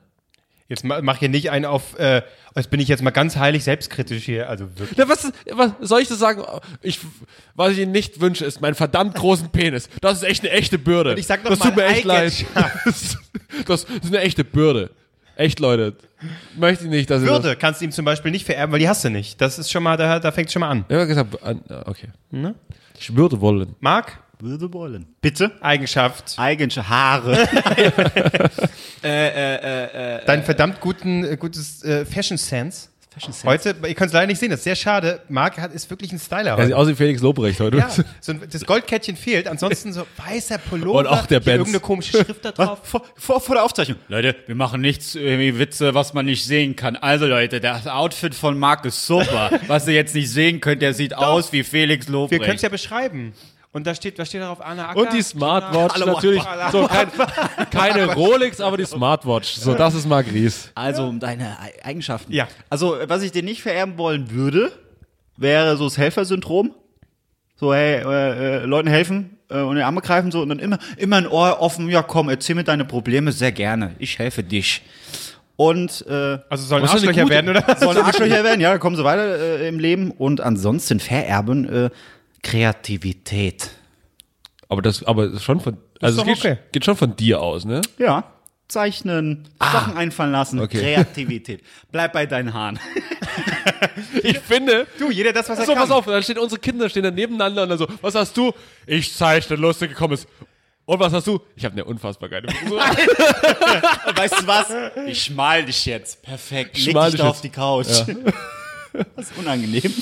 Jetzt mach hier nicht einen auf, äh, als bin ich jetzt mal ganz heilig selbstkritisch hier. Also wirklich. Na, was, was soll ich das sagen? Ich, was ich Ihnen nicht wünsche, ist meinen verdammt großen Penis. Das ist echt eine echte Bürde. Und ich sag noch das mal tut mir echt leid. Das ist eine echte Bürde. Echt, Leute. Möchte ich nicht, dass Würde das kannst du ihm zum Beispiel nicht vererben, weil die hast du nicht. Das ist schon mal, da, da fängt es schon mal an. Ja, gesagt, okay. Na? Ich würde wollen. Marc? Würde wollen. Bitte? Eigenschaft. Eigenschaft. Haare. äh, äh, äh, Dein verdammt guten, gutes äh, Fashion Sense. Heute, ihr könnt es leider nicht sehen, das ist sehr schade. Marc hat, ist wirklich ein Styler. Er sieht aus wie Felix Lobrecht heute. Ja, so ein, das Goldkettchen fehlt, ansonsten so weißer Pullover. Und auch der Benz. Irgendeine komische Schrift da drauf. Vor, vor, vor der Aufzeichnung. Leute, wir machen nichts, irgendwie Witze, was man nicht sehen kann. Also Leute, das Outfit von Marc ist super. Was ihr jetzt nicht sehen könnt, der sieht Doch. aus wie Felix Lobrecht. Wir können es ja beschreiben. Und da steht, was steht darauf? Anna Acker? Und die Smartwatch Anna, natürlich. So, kein, keine Rolex, aber die Smartwatch. So, das ist Marc Ries. Also, um deine Eigenschaften. Ja. Also, was ich dir nicht vererben wollen würde, wäre so das Helfersyndrom. So, hey, äh, äh, Leuten helfen äh, und in die Arme greifen so und dann immer, immer ein Ohr offen. Ja, komm, erzähl mir deine Probleme sehr gerne. Ich helfe dich. Und, äh, also sollen Arschlöcher werden, oder? Sollen Arschlöcher werden, ja, kommen sie weiter äh, im Leben. Und ansonsten vererben, äh, Kreativität. Aber das, aber das schon von, also es geht, okay. geht schon von dir aus, ne? Ja. Zeichnen, ah. Sachen einfallen lassen, okay. Kreativität. Bleib bei deinen Haaren. Ich finde, du, jeder das, was er so, kann. So, pass auf, dann stehen unsere Kinder stehen dann nebeneinander und dann so, was hast du? Ich zeichne, lustig gekommen ist. Und was hast du? Ich habe eine unfassbar geile Frisur. Weißt du was? Ich schmal dich jetzt. Perfekt. Leg dich da auf die Couch. Ja. Das ist unangenehm.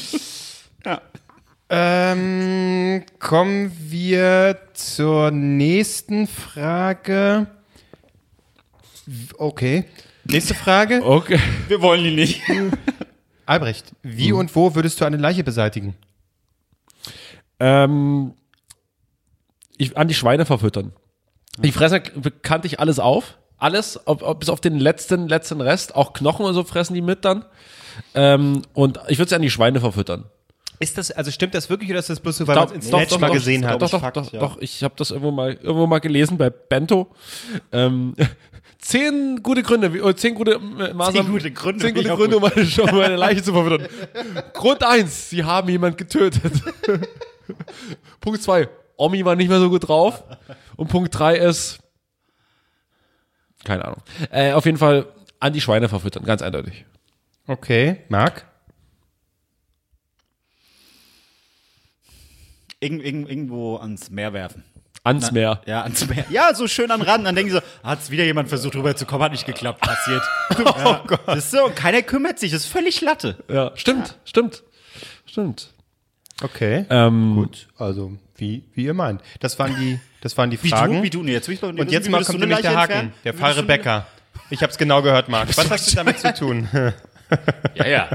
Ja. Ähm, kommen wir zur nächsten Frage. Okay. Nächste Frage. Okay. Wir wollen die nicht. Albrecht, wie hm. und wo würdest du eine Leiche beseitigen? Ähm, ich, an die Schweine verfüttern. Die fressen bekanntlich alles auf. Alles, ob, ob, bis auf den letzten, letzten Rest. Auch Knochen und so fressen die mit dann. Ähm, und ich würde sie an die Schweine verfüttern. Ist das, also stimmt das wirklich oder ist das bloß so, weil man es ins Netz mal gesehen hat? Doch, doch, Fakt, doch, ja. doch, ich habe das irgendwo mal, irgendwo mal gelesen bei Bento. Ähm, zehn gute Gründe, oder zehn gute Maßnahmen. Zehn gute Gründe, zehn gute Gründe um eine, um eine Leiche zu verfüttern. Grund eins, sie haben jemanden getötet. Punkt zwei, Omi war nicht mehr so gut drauf. Und Punkt drei ist, keine Ahnung. Äh, auf jeden Fall an die Schweine verfüttern, ganz eindeutig. Okay, Marc? Irgend, irgend, irgendwo ans Meer werfen. Ans Na, Meer? Ja, ans Meer. Ja, so schön an Rand. Dann denken sie, so, hat's wieder jemand versucht rüberzukommen, hat nicht geklappt, passiert. Oh ja. Gott. Das ist so, keiner kümmert sich, das ist völlig Latte. Ja, stimmt, ja. stimmt, stimmt. Okay, ähm, gut, also wie, wie ihr meint. Das waren die, das waren die Fragen. Wie du, wie du, nee, jetzt will ich mal, nee, und jetzt mal kommt nämlich der Haken, entfernen? Der Fall Rebecca. Ich hab's genau gehört, Marc. Was hast du damit zu tun? Ja, ja.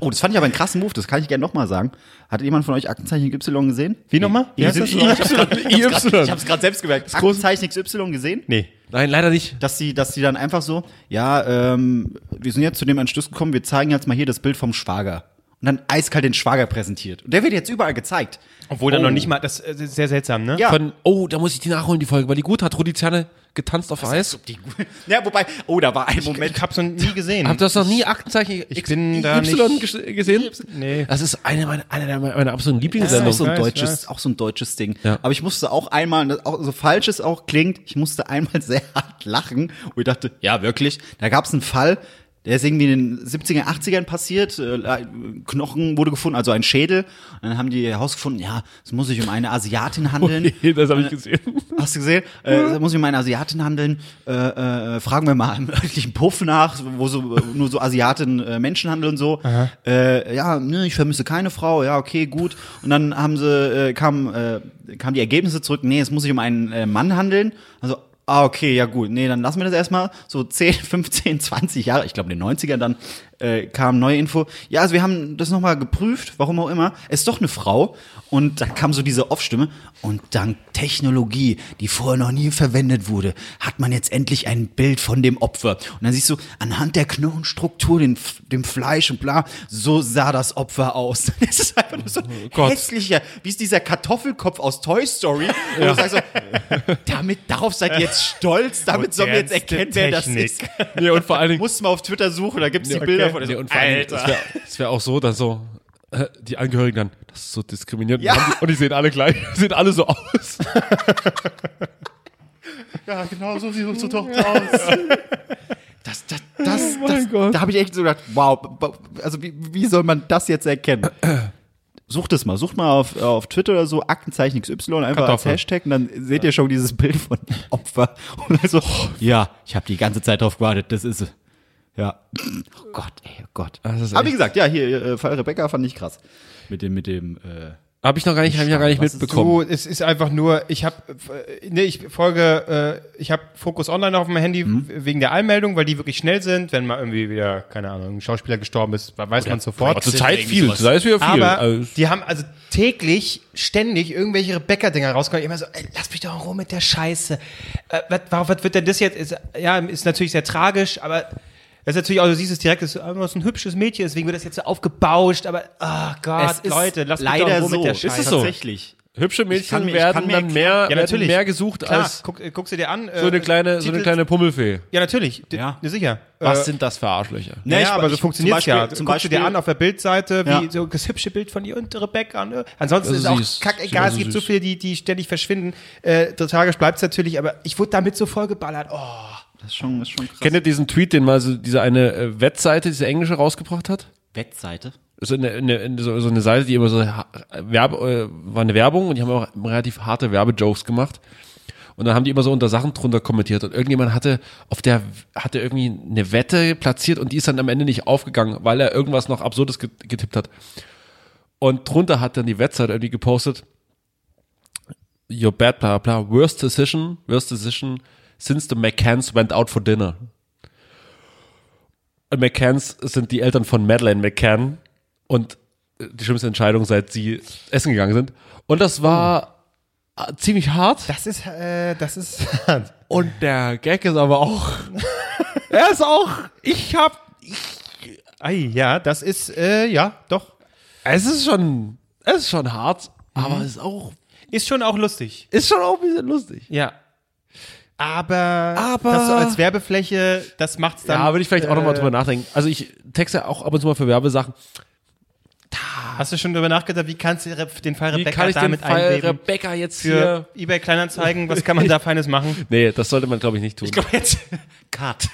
Oh, das fand ich aber einen krassen Move, das kann ich gerne nochmal sagen. Hat jemand von euch Aktenzeichen Y gesehen? Wie nochmal? I- I- I- I- I- I- ich hab's gerade selbst gemerkt. Aktenzeichen X Y gesehen? Nee. Nein, leider nicht. Dass die, dass die dann einfach so, ja, ähm, wir sind jetzt zu dem Entschluss gekommen, wir zeigen jetzt mal hier das Bild vom Schwager. Und dann eiskalt den Schwager präsentiert. Und der wird jetzt überall gezeigt. Obwohl oh. dann noch nicht mal, das ist sehr seltsam, ne? Ja. Von, oh, da muss ich die nachholen, die Folge, weil die gut hat. Rudi Zerne getanzt auf das Eis. Heißt, die, ja, wobei, oh, da war ein Moment. Ich, ich hab's noch nie gesehen. Habt ihr das noch nie Aktenzeichen ich X, bin Y, da nicht y gesehen? Nee. Das ist eine meiner, eine meiner, meiner absoluten Lieblingssendungen. Das ist auch so ein deutsches, auch so ein deutsches Ding. Ja. Aber ich musste auch einmal, auch, so falsch es auch klingt, ich musste einmal sehr hart lachen. Und ich dachte, ja, wirklich. Da gab's einen Fall, der ist irgendwie in den siebziger, achtzigern passiert, äh, Knochen wurde gefunden, also ein Schädel. Und dann haben die herausgefunden, ja, es muss sich um eine Asiatin handeln. Oh nee, das habe ich gesehen. Hast du gesehen? Es äh, muss sich um eine Asiatin handeln. Äh, äh, fragen wir mal im örtlichen Puff nach, wo so nur so Asiaten äh, Menschen handeln und so. Äh, ja, ne, ich vermisse keine Frau. Ja, okay, gut. Und dann haben sie, äh, kamen, äh, kamen die Ergebnisse zurück. Nee, es muss sich um einen äh, Mann handeln. Also, ah, okay, ja gut, nee, dann lassen wir das erstmal. So zehn, fünfzehn, zwanzig Jahre, ich glaube in den neunzigern dann, äh, kam neue Info. Ja, also wir haben das nochmal geprüft, warum auch immer. Es ist doch eine Frau. Und dann kam so diese Off-Stimme. Und dank Technologie, die vorher noch nie verwendet wurde, hat man jetzt endlich ein Bild von dem Opfer. Und dann siehst du, anhand der Knochenstruktur, den, dem Fleisch und bla, so sah das Opfer aus. Das ist einfach nur so oh hässlicher, wie ist dieser Kartoffelkopf aus Toy Story. Und ja. du sagst so, damit, darauf seid ihr jetzt stolz, damit sollen wir jetzt erkennen, wer das ist. Ja, und vor allen Dingen musst du mal auf Twitter suchen, da gibt es die okay. Bilder von. Ja, und vor allen Dingen, es wäre auch so, dass so äh, die Angehörigen dann, das ist so diskriminierend. Ja. Und die sehen alle gleich, sehen alle so aus. Ja, genau so sieht unsere Tochter aus. Das, das, das, Gott. Da habe ich echt so gedacht, wow, also wie, wie soll man das jetzt erkennen? Sucht es mal, sucht mal auf, auf Twitter oder so, Aktenzeichen X Y, einfach Kartoffeln als Hashtag und dann seht ihr schon dieses Bild von Opfer. Und also, oh, ja, ich habe die ganze Zeit drauf gewartet, das ist es. Ja. Oh Gott, ey, oh Gott. Aber wie gesagt, ja, hier, äh, Fall Rebecca fand ich krass. Mit dem, mit dem, äh, Habe ich noch gar nicht, habe ich noch gar nicht mitbekommen. Du, es ist einfach nur, ich habe, ne, ich folge, äh, ich habe Focus Online auf dem Handy mhm. wegen der Anmeldung, weil die wirklich schnell sind. Wenn mal irgendwie wieder, keine Ahnung, ein Schauspieler gestorben ist, weiß man sofort. Zur Zeit viel, zur Zeit wieder viel. Aber also, die haben also täglich, ständig irgendwelche Rebecca-Dinger rausgekommen. Ich immer so, ey, lass mich doch rum mit der Scheiße. Äh, was, warum, was wird denn das jetzt? Ist, ja, ist natürlich sehr tragisch, aber das ist natürlich auch, du siehst es direkt, das ist ein hübsches Mädchen, deswegen wird das jetzt so aufgebauscht, aber, oh Gott, es Leute, lasst mich doch so mit der Scheiße. Ist es so? Tatsächlich. Hübsche Mädchen mir, werden mir dann mehr, ja, werden mehr gesucht klar. als, Guck, guck sie dir an, äh, so eine kleine, Titel, so eine kleine Pummelfee. Ja, natürlich, ja. D- sicher. Was äh, sind das für Arschlöcher? Naja, ja, aber so funktioniert es ja. Zum guckst Beispiel, du dir an auf der Bildseite, wie ja. so das hübsche Bild von ihr und Rebecca, ne? Ansonsten ist es auch kackegal, es gibt so viele, die, die ständig verschwinden, äh, tragisch bleibt es natürlich, aber ich wurde damit so vollgeballert, oh. Das ist schon, das ist schon krass. Kennt ihr diesen Tweet, den mal so diese eine äh, Wettseite, diese englische rausgebracht hat? Wettseite? So eine, eine, so, so eine Seite, die immer so ha- Werbe, äh, war eine Werbung und die haben auch relativ harte Werbejokes gemacht. Und dann haben die immer so unter Sachen drunter kommentiert und irgendjemand hatte auf der, hatte irgendwie eine Wette platziert und die ist dann am Ende nicht aufgegangen, weil er irgendwas noch Absurdes getippt hat. Und drunter hat dann die Wettseite irgendwie gepostet, your bad, bla, bla, worst decision, worst decision, since the McCanns went out for dinner. Und McCanns sind die Eltern von Madeleine McCann und die schlimmste Entscheidung, seit sie essen gegangen sind. Und das war oh. ziemlich hart. Das ist, äh, das ist hart. Und der Gag ist aber auch, er ist auch, ich hab, ich, ei, ja, das ist, äh, ja, doch. Es ist schon, es ist schon hart, mhm. aber es ist auch, ist schon auch lustig. Ist schon auch ein bisschen lustig. Ja. Aber, aber das so als Werbefläche, das macht's dann. Ja, würde ich vielleicht äh, auch nochmal drüber nachdenken. Also ich texte auch ab und zu mal für Werbesachen. Da. Hast du schon drüber nachgedacht, wie kannst du den Fall Rebecca wie kann ich damit den Fall einbeben? Rebecca jetzt für hier? eBay Kleinanzeigen, was kann man da Feines machen? Nee, das sollte man, glaube ich, nicht tun. Ich glaube jetzt, Cut.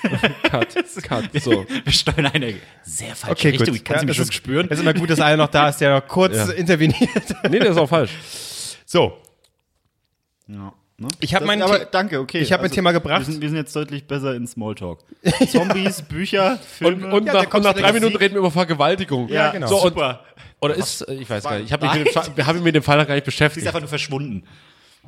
Cut, Cut, so. Wir steuern eine sehr falsche okay, Richtung, gut. Ich kann sie ja, mir schon ist, spüren. Es ist immer gut, dass einer noch da ist, der noch kurz ja. interveniert. Nee, der ist auch falsch. So. Ja. Ne? Ich habe mein, aber, The- danke, okay. Ich hab also, ein Thema gebracht. Wir sind, wir sind jetzt deutlich besser in Smalltalk. Zombies, Bücher, Filme. Und, und, ja, nach, und nach drei Minuten Sieg. Reden wir über Vergewaltigung. Ja, genau. So, super. Und, oder ist, ich weiß gar nicht, ich habe mich, hab mich mit dem Fall noch gar nicht beschäftigt. Sie ist einfach nur verschwunden.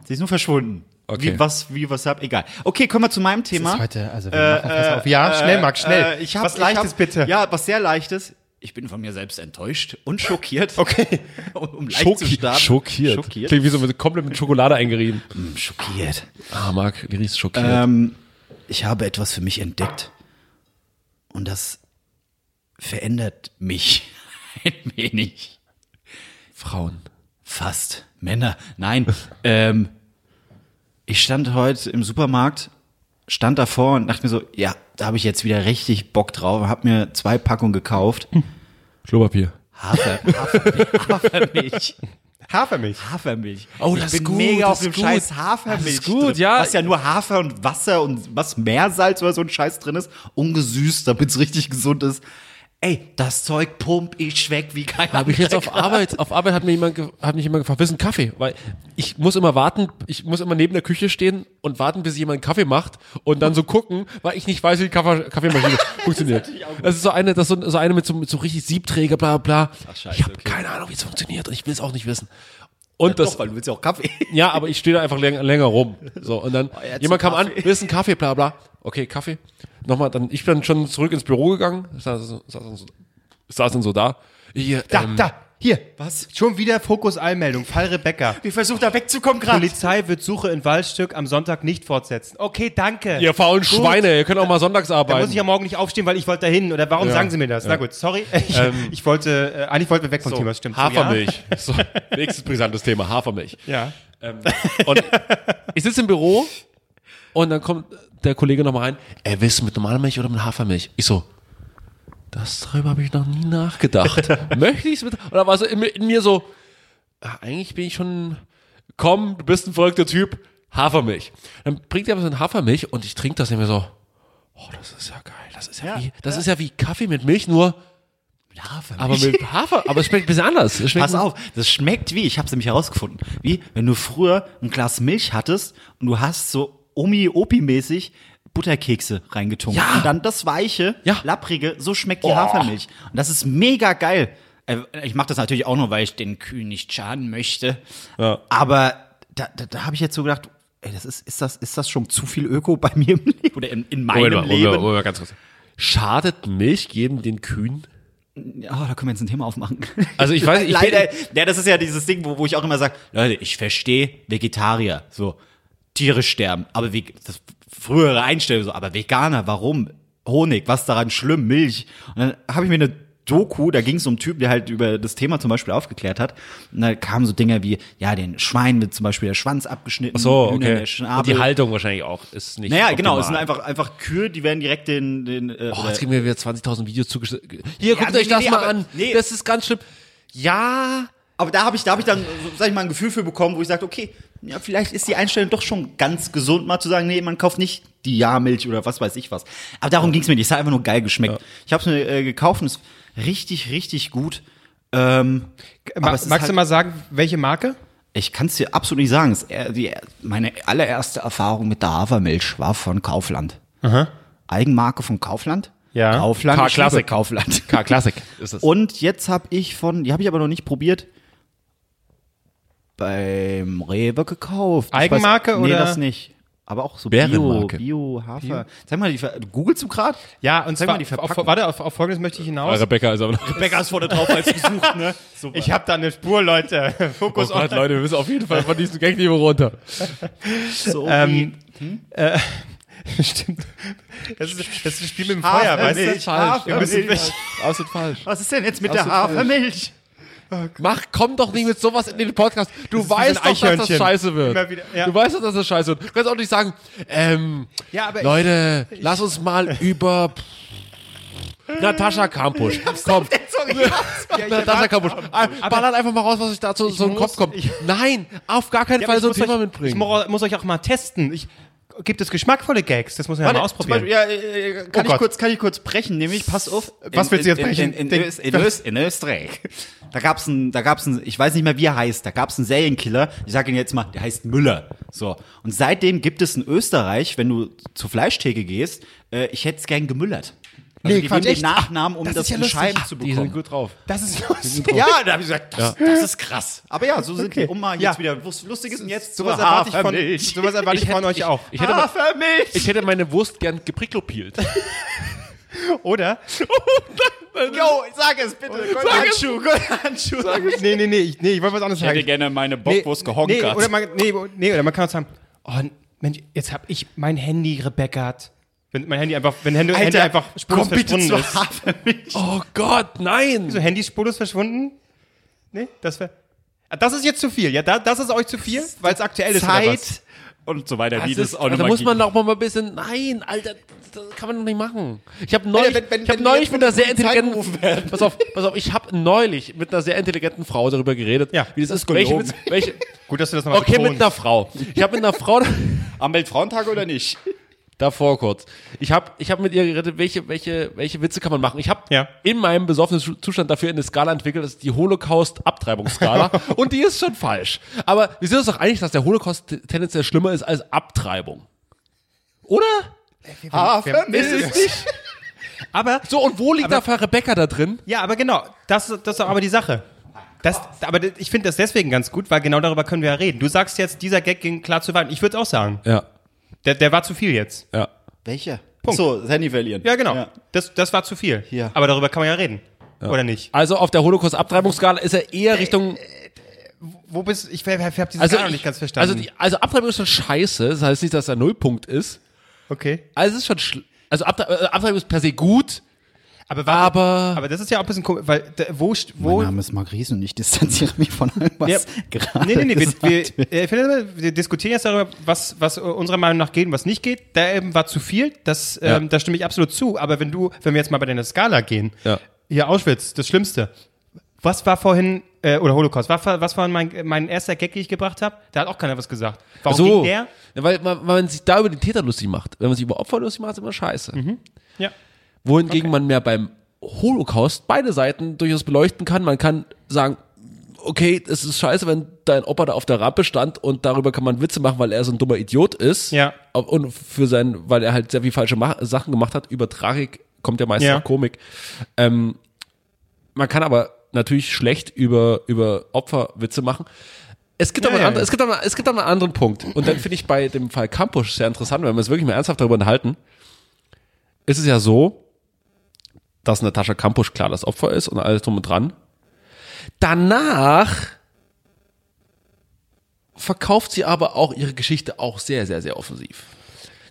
Sie ist nur verschwunden. Okay. Wie, was, wie, was hab, egal. Okay, kommen wir zu meinem Thema. Das ist heute, also wir machen äh, auf. Ja, äh, schnell, Max, schnell. Äh, ich hab, was Leichtes, ich hab, bitte. Ja, was sehr Leichtes. Ich bin von mir selbst enttäuscht und schockiert. Okay. Um, um leicht Schocki- zu starten. Schockiert. Schockiert. Klingt wie so komplett mit Schokolade eingerieben. Mm, schockiert. Ah, Marc, wie riechst schockiert? Ähm, ich habe etwas für mich entdeckt. Und das verändert mich ein wenig. Frauen. Fast. Männer. Nein. ähm, ich stand heute im Supermarkt, stand davor und dachte mir so, ja, da habe ich jetzt wieder richtig Bock drauf. Hab mir zwei Packungen gekauft. Klopapier. Hafer, Hafermilch. Hafermilch. Hafermilch. Hafermilch. Oh, das ich bin ist gut, mega auf dem scheiß Hafermilch. Das ist gut, ja. Was ja nur Hafer und Wasser und was Meersalz oder so ein Scheiß drin ist, ungesüßt, damit es richtig gesund ist. Ey, das Zeug pump ich weg wie kein anderer. Habe ich jetzt auf Arbeit, auf Arbeit hat mir jemand, ge- hat mich jemand gefragt, willst du einen Kaffee? Weil ich muss immer warten, ich muss immer neben der Küche stehen und warten, bis jemand einen Kaffee macht und dann so gucken, weil ich nicht weiß, wie die Kaffee- Kaffeemaschine funktioniert. Das ist, das ist so eine, das ist so, so eine mit so, mit so richtig Siebträger, bla, bla. Ach, scheiße, ich habe okay. keine Ahnung, wie es funktioniert und ich will es auch nicht wissen. Und ja, das, doch, weil du willst ja auch Kaffee. Ja, aber ich stehe da einfach länger, länger rum. So, und dann, oh, jemand kam Kaffee. an, willst du einen Kaffee, bla, bla. Okay, Kaffee. Nochmal, dann, ich bin schon zurück ins Büro gegangen. Saß dann so, saß dann so da. Hier, da, ähm, da, hier. Was? Schon wieder Fokus-Eilmeldung. Fall Rebecca. Wir versuchen da wegzukommen gerade. Polizei wird Suche in Waldstück am Sonntag nicht fortsetzen. Okay, danke. Ihr faulen gut. Schweine, ihr könnt auch mal sonntags arbeiten. Da muss ich ja morgen nicht aufstehen, weil ich wollte da hin. Oder warum ja. sagen Sie mir das? Ja. Na gut, sorry. Ich, ähm, ich wollte, äh, eigentlich wollten wir weg vom so, Thema, stimmt. Hafermilch. So, ja. so, nächstes brisantes Thema, Hafermilch. Ja. Ähm, und ich sitze im Büro und dann kommt der Kollege nochmal rein, ey, willst du mit normaler Milch oder mit Hafermilch? Ich so, das darüber habe ich noch nie nachgedacht. Möchte ich es mit, oder war so in, in mir so, ach, eigentlich bin ich schon, komm, du bist ein verrückter Typ, Hafermilch. Dann bringt er mir so eine Hafermilch und ich trinke das nicht mehr so, oh, das ist ja geil. Das ist ja, ja, wie, das ja. ist ja wie Kaffee mit Milch, nur mit Hafermilch. Aber mit Hafer, aber es schmeckt ein bisschen anders. Schmeckt Pass auf, das schmeckt wie, ich habe es nämlich herausgefunden, wie wenn du früher ein Glas Milch hattest und du hast so Omi-Opi-mäßig Butterkekse reingetunkt. Ja. Und dann das Weiche, ja. Lapprige, so schmeckt die oh. Hafermilch. Und das ist mega geil. Ich mache das natürlich auch nur, weil ich den Kühen nicht schaden möchte. Ja. Aber da, da, da habe ich jetzt so gedacht, ey, das ist, ist, das, ist das schon zu viel Öko bei mir im Leben? Oder in, in meinem Moment, Leben? Moment, Moment, ganz kurz. Schadet Milch geben den Kühen? Ja, da können wir jetzt ein Thema aufmachen. Also ich weiß, ich leider, ja, das ist ja dieses Ding, wo, wo ich auch immer sage, Leute, ich verstehe Vegetarier, so Tiere sterben, aber wie das frühere Einstellung so, aber Veganer, warum? Honig, was daran schlimm? Milch. Und dann habe ich mir eine Doku, da ging es um einen Typ, der halt über das Thema zum Beispiel aufgeklärt hat. Und da kamen so Dinger wie, ja, den Schwein wird zum Beispiel der Schwanz abgeschnitten. Ach so, okay. Und die Haltung wahrscheinlich auch ist nicht. Naja, optimal. Genau, es sind einfach, einfach Kühe, die werden direkt den... den äh, oh, jetzt kriegen wir wieder zwanzigtausend Videos zugeschickt. Hier, ja, guckt nee, euch das nee, mal aber, an. Nee. Das ist ganz schlimm. Ja... Aber da habe ich, da hab ich dann, sag ich mal, ein Gefühl für bekommen, wo ich sage, okay, ja, vielleicht ist die Einstellung doch schon ganz gesund, mal zu sagen, nee, man kauft nicht die Ja-Milch oder was weiß ich was. Aber darum ging es mir nicht. Es hat einfach nur geil geschmeckt. Ja. Ich habe es mir äh, gekauft und es ist richtig, richtig gut. Ähm, Ma- magst halt, du mal sagen, welche Marke? Ich kann es dir absolut nicht sagen. Es, die, meine allererste Erfahrung mit der Hafermilch war von Kaufland. Aha. Eigenmarke von Kaufland. Ja. Kaufland. K-Classic. Kaufland. K-Classic ist es. Und jetzt habe ich von, die habe ich aber noch nicht probiert, beim Rewe gekauft. Eigenmarke weiß, nee, oder? Nee, das nicht. Aber auch so Bio, Bio, Hafer. Zeig mal, die Ver- googelst du gerade? Ja, und zeig mal die Verpackung. Auf, warte, auf, auf Folgendes möchte ich hinaus. Ja, Rebecca ist aber noch. Rebecca ist vorne drauf, als gesucht, ne? Super. Ich hab da eine Spur, Leute. Fokus oh Gott, auf. Leute, wir müssen auf jeden Fall von diesem Gag-Niveau runter. So ähm, hm? äh, Stimmt. Das ist, das ist ein Spiel mit dem Feuer, Hafer, weißt Milch, du? Hafermilch. Absolut falsch. Was ist denn jetzt mit Absolut der Hafermilch? Mach, komm doch nicht mit sowas in den Podcast. Du weißt doch, dass das scheiße wird. Wieder, ja. Du weißt doch, dass das scheiße wird. Du kannst auch nicht sagen, ähm, ja, aber Leute, ich, ich, lass uns mal über Natascha Kampusch. Komm. Natascha Kampusch. Ballert einfach mal raus, was euch dazu so in den Kopf kommt. Ich, Nein, auf gar keinen ja, Fall so ein Thema euch, mitbringen. Ich muss euch auch mal testen. Ich, gibt es geschmackvolle Gags? Das muss man ja mal ausprobieren. Beispiel, ja, äh, kann, oh ich kurz, kann ich kurz brechen? Nämlich, pass auf. Was in, willst du jetzt brechen? In, in, in, in, Öst, in Österreich. Da gab's ein, da gab's ein, ich weiß nicht mehr, wie er heißt, da gab's einen Serienkiller. Ich sage ihn jetzt mal, der heißt Müller. So. Und seitdem gibt es in Österreich, wenn du zur Fleischtheke gehst, äh, ich hätt's gern gemüllert. Also nee, die Quatsch, den Nachnamen, um das, das ja in lustig. Scheiben zu bekommen. Die sind gut drauf. Das ist lustig. Ja, da habe ich gesagt, das, ja. das ist krass. Aber ja, so sind okay. die, um mal jetzt ja. wieder was Lustiges. Und jetzt sowas erwarte ich von, sowas erwarte ich von euch ich, auch. Ich hätte, mal, ich hätte meine Wurst gern geprickelpielt. Oder? Jo, sag es bitte. Gold Handschuh, Gold Handschuh. Sag es. Nee, nee, nee. Ich, nee, ich wollte was anderes sagen. Ich hätte gerne meine Bockwurst nee, gehonkt. Nee, oder man, nee, nee, oder man kann auch sagen, oh Mensch, jetzt habe ich mein Handy rebeckert. Wenn mein Handy einfach, wenn Handy, Alter, Handy einfach spurlos verschwunden ist. Hafermilch. Oh Gott, nein! So Handy spurlos verschwunden? Nee, das wäre. Das ist jetzt zu viel. Ja, da, das ist euch zu viel, weil es aktuell ist. Zeit und so weiter. Das wie das ist, auch da muss man auch mal ein bisschen. Nein, Alter, das kann man doch nicht machen. Ich habe neulich, Alter, wenn, wenn, ich hab neulich mit einer sehr intelligenten. Pass auf, pass auf. Ich habe neulich mit einer sehr intelligenten Frau darüber geredet. Ja, wie das, das ist. Welche, welche, gut, dass du das nochmal okay, betonst. Mit einer Frau. Ich habe mit einer Frau. Am Weltfrauentag oder nicht? Davor kurz. Ich habe ich hab mit ihr geredet, welche, welche, welche Witze kann man machen. Ich habe ja. in meinem besoffenen Zustand dafür eine Skala entwickelt, das ist die Holocaust-Abtreibungsskala. Und die ist schon falsch. Aber wir sind uns doch einig, dass der Holocaust tendenziell schlimmer ist als Abtreibung. Oder? Hafermilch. Ist es nicht? Aber, so, und wo liegt aber, da Frau Rebecca da drin? Ja, aber genau. Das, das ist doch aber die Sache. Das, aber ich finde das deswegen ganz gut, weil genau darüber können wir ja reden. Du sagst jetzt, dieser Gag ging klar zu weit. Ich würde es auch sagen. Ja. Der, der war zu viel jetzt. Ja. Welcher? Punkt. So, das Handy verlieren. Ja, genau. Ja. Das, das war zu viel. Ja. Aber darüber kann man ja reden. Ja. Oder nicht? Also auf der Holocaust-Abtreibungsskala ist er eher Richtung... Äh, äh, wo bist Ich, ich habe diese also Skala noch nicht ganz verstanden. Also, die, also Abtreibung ist schon scheiße. Das heißt nicht, dass er Nullpunkt ist. Okay. Also es ist schon... Schl- also Abtre- Abtreibung ist per se gut. Aber, war, aber aber das ist ja auch ein bisschen komisch, weil da, wo, wo mein Name ist Marc Ries und ich distanziere mich von allem, was ja. gerade nee, nee, nee, gesagt wir, wir, wir, wir diskutieren jetzt darüber, was, was unserer Meinung nach geht und was nicht geht. Da eben war zu viel, das, ja. ähm, da stimme ich absolut zu. Aber wenn du, wenn wir jetzt mal bei deiner Skala gehen, ja. hier Auschwitz, das Schlimmste. Was war vorhin, äh, oder Holocaust, was war, was war mein, mein erster Gag, den ich gebracht habe? Da hat auch keiner was gesagt. Warum so, ging der? Weil man, man sich da über den Täter lustig macht. Wenn man sich über Opfer lustig macht, ist immer scheiße. Mhm. Ja. Wohingegen okay. man mehr beim Holocaust beide Seiten durchaus beleuchten kann. Man kann sagen, okay, es ist scheiße, wenn dein Opa da auf der Rampe stand und darüber kann man Witze machen, weil er so ein dummer Idiot ist. Ja. Und für sein, weil er halt sehr viel falsche Ma- Sachen gemacht hat. Über Tragik kommt ja meistens ja. auch Komik. Ähm, man kann aber natürlich schlecht über, über Opfer Witze machen. Es gibt, ja, aber ja, andre, ja. es gibt aber es gibt aber einen anderen Punkt. Und dann finde ich bei dem Fall Kampusch sehr interessant, wenn wir es wirklich mal ernsthaft darüber unterhalten, ist es ja so, dass Natascha Kampusch klar das Opfer ist und alles drum und dran. Danach verkauft sie aber auch ihre Geschichte auch sehr, sehr, sehr offensiv.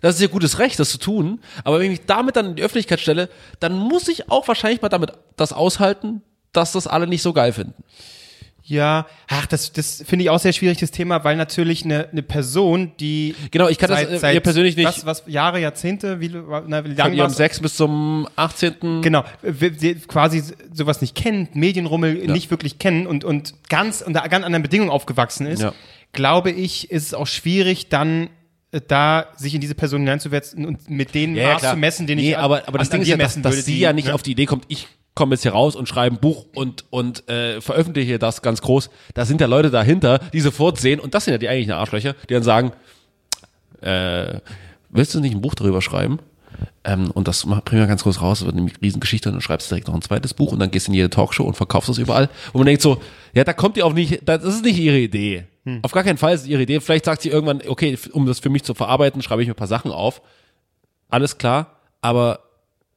Das ist ihr gutes Recht, das zu tun. Aber wenn ich mich damit dann in die Öffentlichkeit stelle, dann muss ich auch wahrscheinlich mal damit das aushalten, dass das alle nicht so geil finden. Ja, ach, das, das finde ich auch sehr schwierig, das Thema, weil natürlich eine, eine Person, die genau, ich kann seit, das äh, seit persönlich nicht was, was Jahre, Jahrzehnte, wie, na, wie lange vom sechsten bis zum achtzehnten Genau, quasi sowas nicht kennt, Medienrummel ja. nicht wirklich kennen und und ganz unter ganz anderen Bedingungen aufgewachsen ist, ja. glaube ich, ist es auch schwierig, dann da sich in diese Person hineinzusetzen und mit denen ja, Maß ja, zu messen, den nee, ich aber aber an, das Ding ist ja, dass, würde, dass sie die, ja nicht ne? auf die Idee kommt, ich komme jetzt hier raus und schreibe ein Buch und, und äh, veröffentliche das ganz groß. Da sind ja Leute dahinter, die sofort sehen, und das sind ja die eigentlichen Arschlöcher, die dann sagen, äh, willst du nicht ein Buch darüber schreiben? Ähm, und das bringen wir ganz groß raus, das wird eine Riesengeschichte, und dann schreibst du direkt noch ein zweites Buch und dann gehst du in jede Talkshow und verkaufst das überall. Und man denkt so, ja, da kommt ihr auch nicht, das ist nicht ihre Idee. Hm. Auf gar keinen Fall ist es ihre Idee. Vielleicht sagt sie irgendwann, okay, um das für mich zu verarbeiten, schreibe ich mir ein paar Sachen auf. Alles klar, aber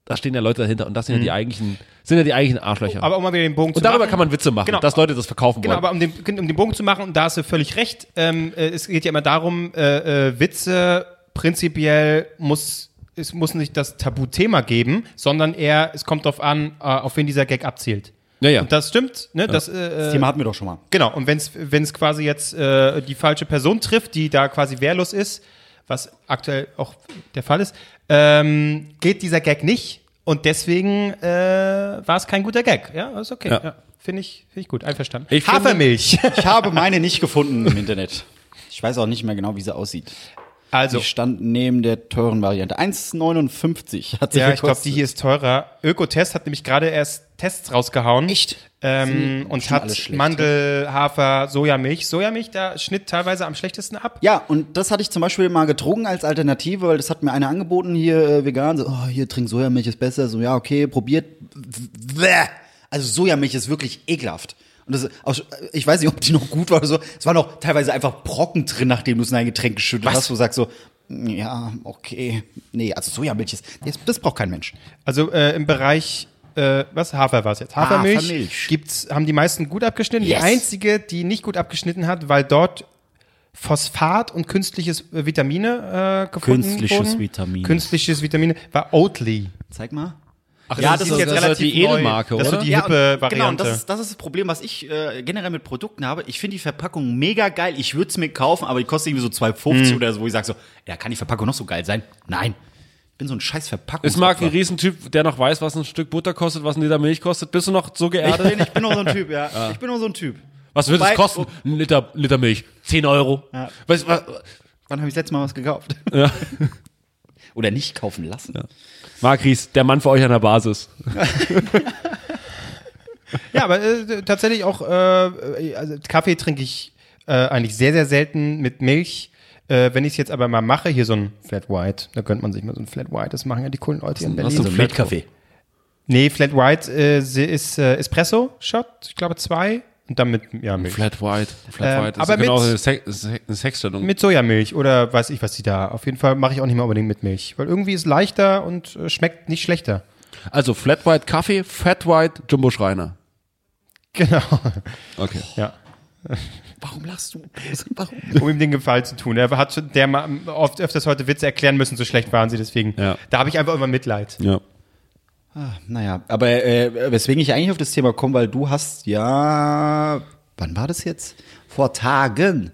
da stehen ja Leute dahinter, und das sind ja die eigentlichen, sind ja die eigentlichen Arschlöcher. Aber um mal wieder den Bogen zu machen. Und darüber machen, kann man Witze machen, genau, dass Leute das verkaufen genau, wollen. Genau, aber um den, um den Bogen zu machen, und da hast du völlig recht, ähm, es geht ja immer darum, äh, äh, Witze prinzipiell muss, es muss nicht das Tabuthema geben, sondern eher, es kommt darauf an, äh, auf wen dieser Gag abzielt. Ja, ja. Und das stimmt, ne? Ja. Das, äh, das Thema hatten wir doch schon mal. Genau, und wenn es quasi jetzt äh, die falsche Person trifft, die da quasi wehrlos ist, was aktuell auch der Fall ist, ähm, geht dieser Gag nicht, und deswegen äh, war es kein guter Gag. Ja, ist okay. Ja. Ja. Finde ich, find ich gut, einverstanden. Ich Hafermilch. Finde, ich habe meine nicht gefunden im Internet. Ich weiß auch nicht mehr genau, wie sie aussieht. Also. Die stand neben der teuren Variante. eins neunundfünfzig hat sie gekostet. Ja, ich glaube, die hier ist teurer. Ökotest hat nämlich gerade erst Tests rausgehauen. Echt? Ähm, und hat Mandel, Hafer, Sojamilch. Sojamilch, da schnitt teilweise am schlechtesten ab. Ja, und das hatte ich zum Beispiel mal getrunken als Alternative, weil das hat mir einer angeboten, hier äh, vegan. So, oh, hier, trink Sojamilch, ist besser. So, ja, okay, probiert. Also Sojamilch ist wirklich ekelhaft. Und das, ich weiß nicht, ob die noch gut war oder so. Es waren noch teilweise einfach Brocken drin, nachdem du es in ein Getränk geschüttet Was? hast, wo du sagst so, ja, okay. Nee, also Sojamilch ist, das, das braucht kein Mensch. Also äh, im Bereich, äh, was, Hafer war es jetzt? Hafermilch, Hafermilch. Gibt's, haben die meisten gut abgeschnitten. Yes. Die einzige, die nicht gut abgeschnitten hat, weil dort Phosphat und künstliches äh, Vitamine äh, gefunden Künstliches wurden. Vitamine. Künstliches Vitamine war Oatly. Zeig mal. Ach, ja, das, das ist jetzt das relativ die Edelmarke, oder? Das ist die hippe ja, Variante. Genau, und das ist, das ist das Problem, was ich äh, generell mit Produkten habe. Ich finde die Verpackung mega geil. Ich würde es mir kaufen, aber die kostet irgendwie so zwei Euro fünfzig hm. oder so, wo ich sage so, ja, kann die Verpackung noch so geil sein? Nein. Ich bin so ein scheiß Verpackung. Es mag ein Riesentyp, der noch weiß, was ein Stück Butter kostet, was ein Liter Milch kostet. Bist du noch so geerdet? Ich bin, ich bin noch so ein Typ, ja. ja. Ich bin noch so ein Typ. Was wird es kosten? Oh. Ein Liter, Liter Milch. zehn Euro Ja. Weißt, was, wann habe ich das letzte Mal was gekauft? Ja. Oder nicht kaufen lassen. Ja. Marc Ries, der Mann für euch an der Basis. Ja, aber äh, tatsächlich auch, äh, also Kaffee trinke ich äh, eigentlich sehr, sehr selten mit Milch. Äh, wenn ich es jetzt aber mal mache, hier so ein Flat White, da könnte man sich mal so ein Flat White, das machen ja die coolen Leute hier in Berlin. Was ist ein Flat Kaffee? Nee, Flat White äh, ist äh, Espresso-Shot, ich glaube zwei. Und dann mit ja, Milch. Flat White. Flat ähm, White ist aber genau mit, eine, Se- eine Sexstellung. Mit Sojamilch oder weiß ich, was die da. Auf jeden Fall mache ich auch nicht mehr unbedingt mit Milch. Weil irgendwie ist leichter und äh, schmeckt nicht schlechter. Also Flat White Kaffee, Fat White Jumbo Schreiner. Genau. Okay. Ja. Warum lachst du? Warum? Um ihm den Gefallen zu tun. Er hat schon der mal oft öfters heute Witze erklären müssen, so schlecht waren sie deswegen. Ja. Da habe ich einfach immer Mitleid. Ja. Ah, naja, aber äh, weswegen ich eigentlich auf das Thema komme, weil du hast ja, wann war das jetzt? Vor Tagen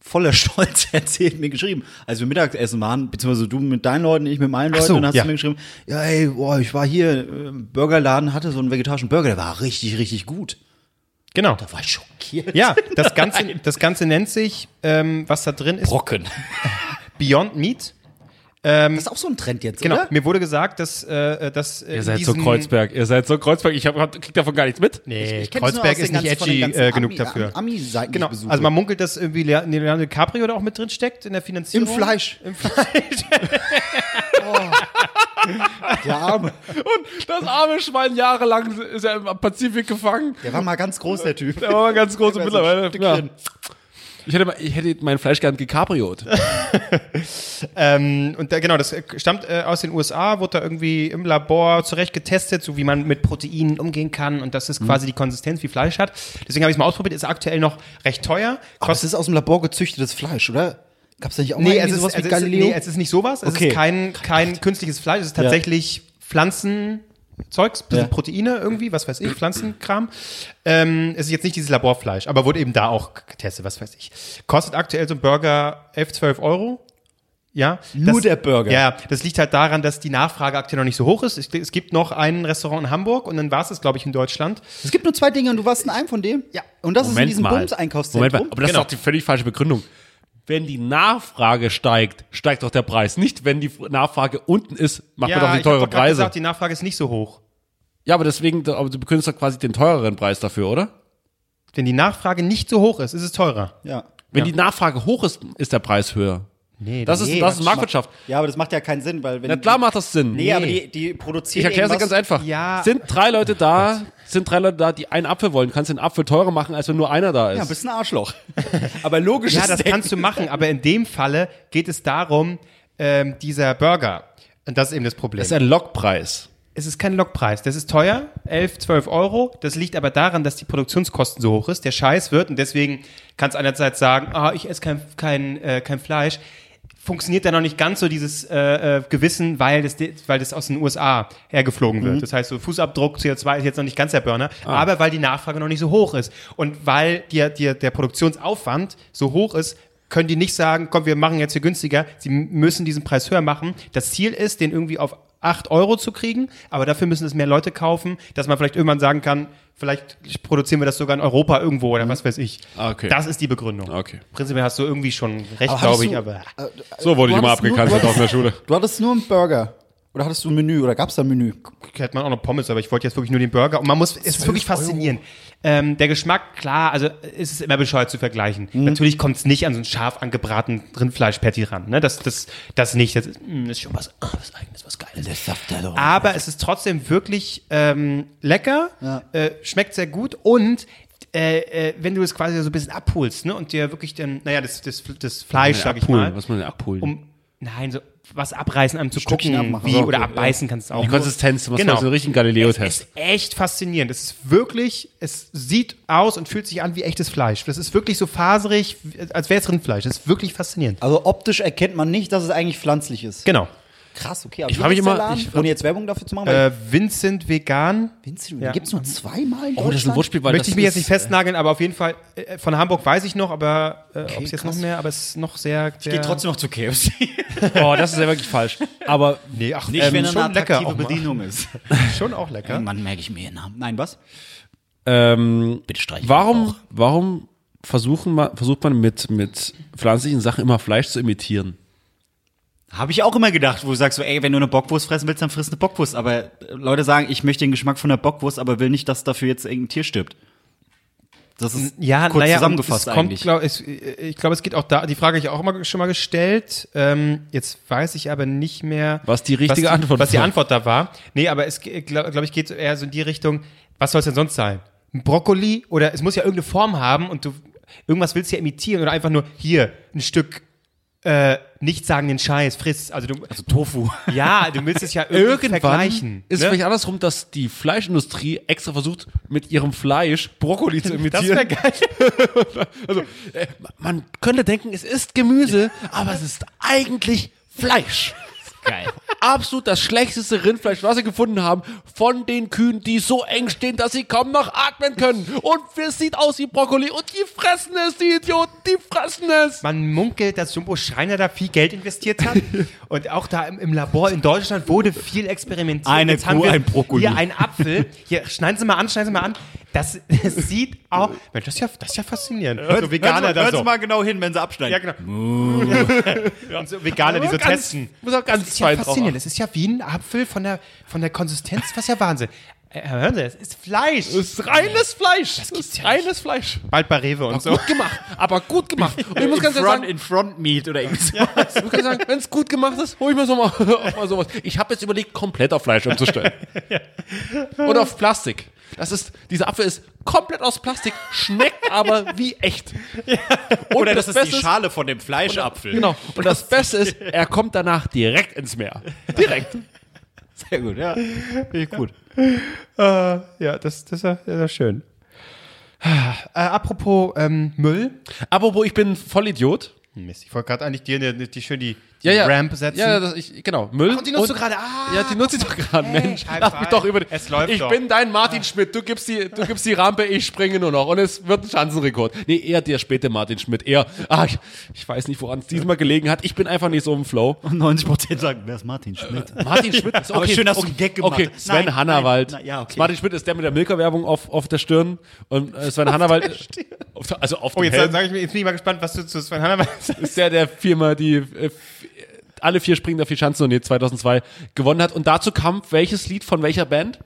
voller Stolz erzählt, mir geschrieben, als wir Mittagessen waren, beziehungsweise du mit deinen Leuten, ich mit meinen Leuten, so, dann hast ja. du mir geschrieben, ja ey, boah, ich war hier im Burgerladen, hatte so einen vegetarischen Burger, der war richtig, richtig gut. Genau. Da war ich schockiert. Ja, das Ganze, das Ganze nennt sich, ähm, was da drin ist. Brocken. Beyond Meat. Ähm, das ist auch so ein Trend jetzt, genau. Oder? Mir wurde gesagt, dass... Äh, dass ihr seid so Kreuzberg, ihr seid so Kreuzberg, ich hab, hab, krieg davon gar nichts mit. Nee, ich, ich Kreuzberg ist nicht edgy äh, genug Ami, dafür. Ami, Ami genau, also man munkelt, dass irgendwie Leonardo DiCaprio da auch mit drin steckt in der Finanzierung. Im Fleisch. Im Fleisch. Oh. Der Arme. Und das arme Schwein, jahrelang ist er im Pazifik gefangen. Der war mal ganz groß, der Typ. Der war mal ganz groß und mittlerweile... Ja. Ich hätte, mal, ich hätte mein Fleisch gern gecapriot. ähm, und da, genau, das stammt äh, aus den U S A, wurde da irgendwie im Labor zurecht getestet, so wie man mit Proteinen umgehen kann und dass es mhm. quasi die Konsistenz wie Fleisch hat. Deswegen habe ich es mal ausprobiert, ist aktuell noch recht teuer. Aber es ist aus dem Labor gezüchtetes Fleisch, oder? Gab es da nicht auch nee, mal sowas ist, wie Galileo? Ist, nee, es ist nicht sowas, es okay. ist kein, kein künstliches Fleisch, es ist tatsächlich ja. Pflanzen... Zeugs, bisschen ja. Proteine irgendwie, was weiß ich, Pflanzenkram. Ähm, es ist jetzt nicht dieses Laborfleisch, aber wurde eben da auch getestet, was weiß ich. Kostet aktuell so ein Burger elf, zwölf Euro. Ja, nur das, der Burger. Ja, das liegt halt daran, dass die Nachfrage aktuell noch nicht so hoch ist. Es, es gibt noch ein Restaurant in Hamburg und dann war es das, glaube ich, in Deutschland. Es gibt nur zwei Dinge und du warst in einem von dem? Ja. Und das Moment ist in diesem mal. Bums-Einkaufszentrum. Moment mal, aber das genau. ist doch die völlig falsche Begründung. Wenn die Nachfrage steigt, steigt doch der Preis. Nicht, wenn die Nachfrage unten ist, macht ja, man doch die teure Preise. Ja, ich hab doch gerade gesagt, die Nachfrage ist nicht so hoch. Ja, aber deswegen, aber du bekündest doch quasi den teureren Preis dafür, oder? Wenn die Nachfrage nicht so hoch ist, ist es teurer. Ja. Wenn ja. die Nachfrage hoch ist, ist der Preis höher. Nee, das, nee, ist, das ist Marktwirtschaft. Ja, aber das macht ja keinen Sinn, weil wenn... Na klar macht das Sinn. Nee, nee. aber die, die produzieren Ich erkläre es ganz einfach. Ja. Sind drei Leute da, sind drei Leute da, die einen Apfel wollen, kannst du den Apfel teurer machen, als wenn nur einer da ist. Ja, bist ein Arschloch. Aber logisch. Ja, das Denken. Kannst du machen, aber in dem Falle geht es darum, ähm, dieser Burger, und das ist eben das Problem. Das ist ein Lockpreis. Es ist kein Lockpreis. Das ist teuer, elf, zwölf Euro. Das liegt aber daran, dass die Produktionskosten so hoch ist, der Scheiß wird, und deswegen kannst du einerseits sagen, ah, ich esse kein, kein, äh, kein Fleisch. Funktioniert da noch nicht ganz so dieses äh, Gewissen, weil das, weil das aus den U S A hergeflogen wird. Mhm. Das heißt, so Fußabdruck, C O zwei ist jetzt noch nicht ganz der Burner, ah. aber weil die Nachfrage noch nicht so hoch ist. Und weil die, die, der Produktionsaufwand so hoch ist, können die nicht sagen, komm, wir machen jetzt hier günstiger. Sie müssen diesen Preis höher machen. Das Ziel ist, den irgendwie auf acht Euro zu kriegen, aber dafür müssen es mehr Leute kaufen, dass man vielleicht irgendwann sagen kann, vielleicht produzieren wir das sogar in Europa irgendwo oder was weiß ich. Okay. Das ist die Begründung. Okay. Prinzipiell hast du irgendwie schon recht, glaube ich, aber... Äh, so wurde ich mal abgekanzelt aus der Schule. Du hattest nur einen Burger. Oder hattest du ein Menü? Oder gab es da ein Menü? Hätte man auch noch Pommes, aber ich wollte jetzt wirklich nur den Burger. Und man muss, es ist wirklich faszinierend. Ähm, der Geschmack, klar, also es ist immer bescheuert zu vergleichen. Mhm. Natürlich kommt es nicht an so ein scharf angebratenen Rindfleisch-Patty ran. Ne? Das, das, das nicht. Das ist, mh, das ist schon was, ah, was Eigenes, was Geiles. Der Saft, der Lohr. Aber es ist trotzdem wirklich ähm, lecker, ja. äh, schmeckt sehr gut und Äh, äh, wenn du es quasi so ein bisschen abholst, ne, und dir wirklich dann, naja, das, das, das Fleisch, sag ich mal. Was muss man denn abholen? Um, nein, so was abreißen, einem zu Stückchen gucken, wie, oder okay, abbeißen ja. kannst du auch. Die Konsistenz, du machst genau. so einen richtigen Galileo-Test. Das ist echt faszinierend. Das ist wirklich, es sieht aus und fühlt sich an wie echtes Fleisch. Das ist wirklich so faserig, als wäre es Rindfleisch. Das ist wirklich faszinierend. Also optisch erkennt man nicht, dass es eigentlich pflanzlich ist. Genau. Krass, okay. Aber ich habe immer, ich, ohne jetzt Werbung dafür zu machen. Äh, Vincent Vegan. Vincent, ja. Gibt es nur zweimal in Deutschland? Oh, das ist ein Wortspiel, weil Möchte das ich mich jetzt nicht festnageln, äh, aber auf jeden Fall, äh, von Hamburg weiß ich noch, aber äh, okay, ob es jetzt krass. Noch mehr, aber es ist noch sehr... Ich gehe trotzdem noch zu K F C. Oh, das ist ja wirklich falsch. Aber nee, ach, nicht, ähm, wenn schon eine attraktive Bedienung ist. Schon auch lecker. Irgendwann merke ich mir ihren Namen. Nein, was? Ähm, Bitte streichen. Warum, warum versuchen man, versucht man mit, mit pflanzlichen Sachen immer Fleisch zu imitieren? Habe ich auch immer gedacht, wo du sagst, so, ey, wenn du eine Bockwurst fressen willst, dann friss eine Bockwurst. Aber Leute sagen, ich möchte den Geschmack von der Bockwurst, aber will nicht, dass dafür jetzt irgendein Tier stirbt. Das ist ja, kurz naja, zusammengefasst es kommt, eigentlich. Glaub, es, ich glaube, es geht auch da, die Frage habe ich auch immer schon mal gestellt. Ähm, jetzt weiß ich aber nicht mehr, was die richtige was die, Antwort was die Antwort da war. Nee, aber es glaube glaub ich geht eher so in die Richtung, was soll es denn sonst sein? Ein Brokkoli? Oder es muss ja irgendeine Form haben und du irgendwas willst ja imitieren oder einfach nur hier ein Stück Äh, nicht sagen den Scheiß, friss. Also, du, also Tofu. Ja, du willst es ja irgendwie vergleichen. Ist ne? vielleicht andersrum, dass die Fleischindustrie extra versucht, mit ihrem Fleisch Brokkoli zu imitieren. Das wäre geil. Also, äh, man könnte denken, es ist Gemüse, aber es ist eigentlich Fleisch. Geil. Absolut das schlechteste Rindfleisch, was sie gefunden haben, von den Kühen, die so eng stehen, dass sie kaum noch atmen können. Und es sieht aus wie Brokkoli und die fressen es, die Idioten, die fressen es. Man munkelt, dass Jumbo Schreiner da viel Geld investiert hat. Und auch da im, im Labor in Deutschland wurde viel experimentiert. Eine Kuh, ein Brokkoli. Hier ein Apfel. Hier, schneiden Sie mal an, schneiden Sie mal an. Das, das sieht auch. Mensch, das ist ja, das ist ja faszinierend. Hört, so Veganer hört, hört, hört so. Sie mal genau hin, wenn sie abschneiden. Ja, genau. Ja. Und so Veganer, die so ganz, testen. Muss auch ganz das ist ja faszinierend. Das ist ja wie ein Apfel von der, von der Konsistenz. Das ist ja Wahnsinn. Hören Sie, es ist Fleisch. Es ist reines Fleisch. Das gibt's ja reines Fleisch. Bald bei Rewe und aber so. Gut gemacht, aber gut gemacht. Und ich muss ganz ehrlich sagen, in Front Meat oder irgendwas. Ja. Ich muss ganz sagen, wenn es gut gemacht ist, hol ich mir so mal, mal sowas. Ich habe jetzt überlegt, komplett auf Fleisch umzustellen. Ja. Oder auf Plastik. Das ist, dieser Apfel ist komplett aus Plastik, schmeckt aber wie echt. Ja. Und oder das, das ist Beste die Schale von dem Fleischapfel. Und, genau. Und das Beste ist, er kommt danach direkt ins Meer. Direkt. Sehr gut, ja. Finde ich gut. Ja, uh, ja das, das, war, das war schön. Uh, apropos ähm, Müll. Apropos, ich bin Vollidiot. Mist, ich wollte gerade eigentlich dir die, die schön die, die ja, ja. Ramp setzen. Ja, das, ich, genau. Müll. Ach, und die nutzt und, du gerade. Ah, ja, die nutzt du doch gerade. Hey, Mensch, lass mich ein. doch über. Es läuft ich doch. bin dein Martin Schmitt. Du gibst, die, du gibst die Rampe, ich springe nur noch. Und es wird ein Schanzenrekord. Nee, eher der späte Martin Schmitt. Eher, ah, ich, ich weiß nicht, woran es diesmal gelegen hat. Ich bin einfach nicht so im Flow. Und neunzig Prozent sagen, wer ist Martin Schmitt? Äh, Martin Schmitt ist okay. Aber schön, dass okay, du einen Gag gemacht okay, Sven nein, Hannawald. Nein, nein, ja, okay. Martin Schmitt ist der mit der Milka-Werbung auf, auf der Stirn. Und äh, Sven auf Hannawald. Der also auf dem oh, jetzt, Helm. Sag ich mir, jetzt bin ich mal gespannt, was du zu Sven Hannawald sagst. Ist der, der viermal die. Äh, alle vier springen da vier Schanzen und zweitausendzwei gewonnen hat. Und dazu kam, welches Lied von welcher Band?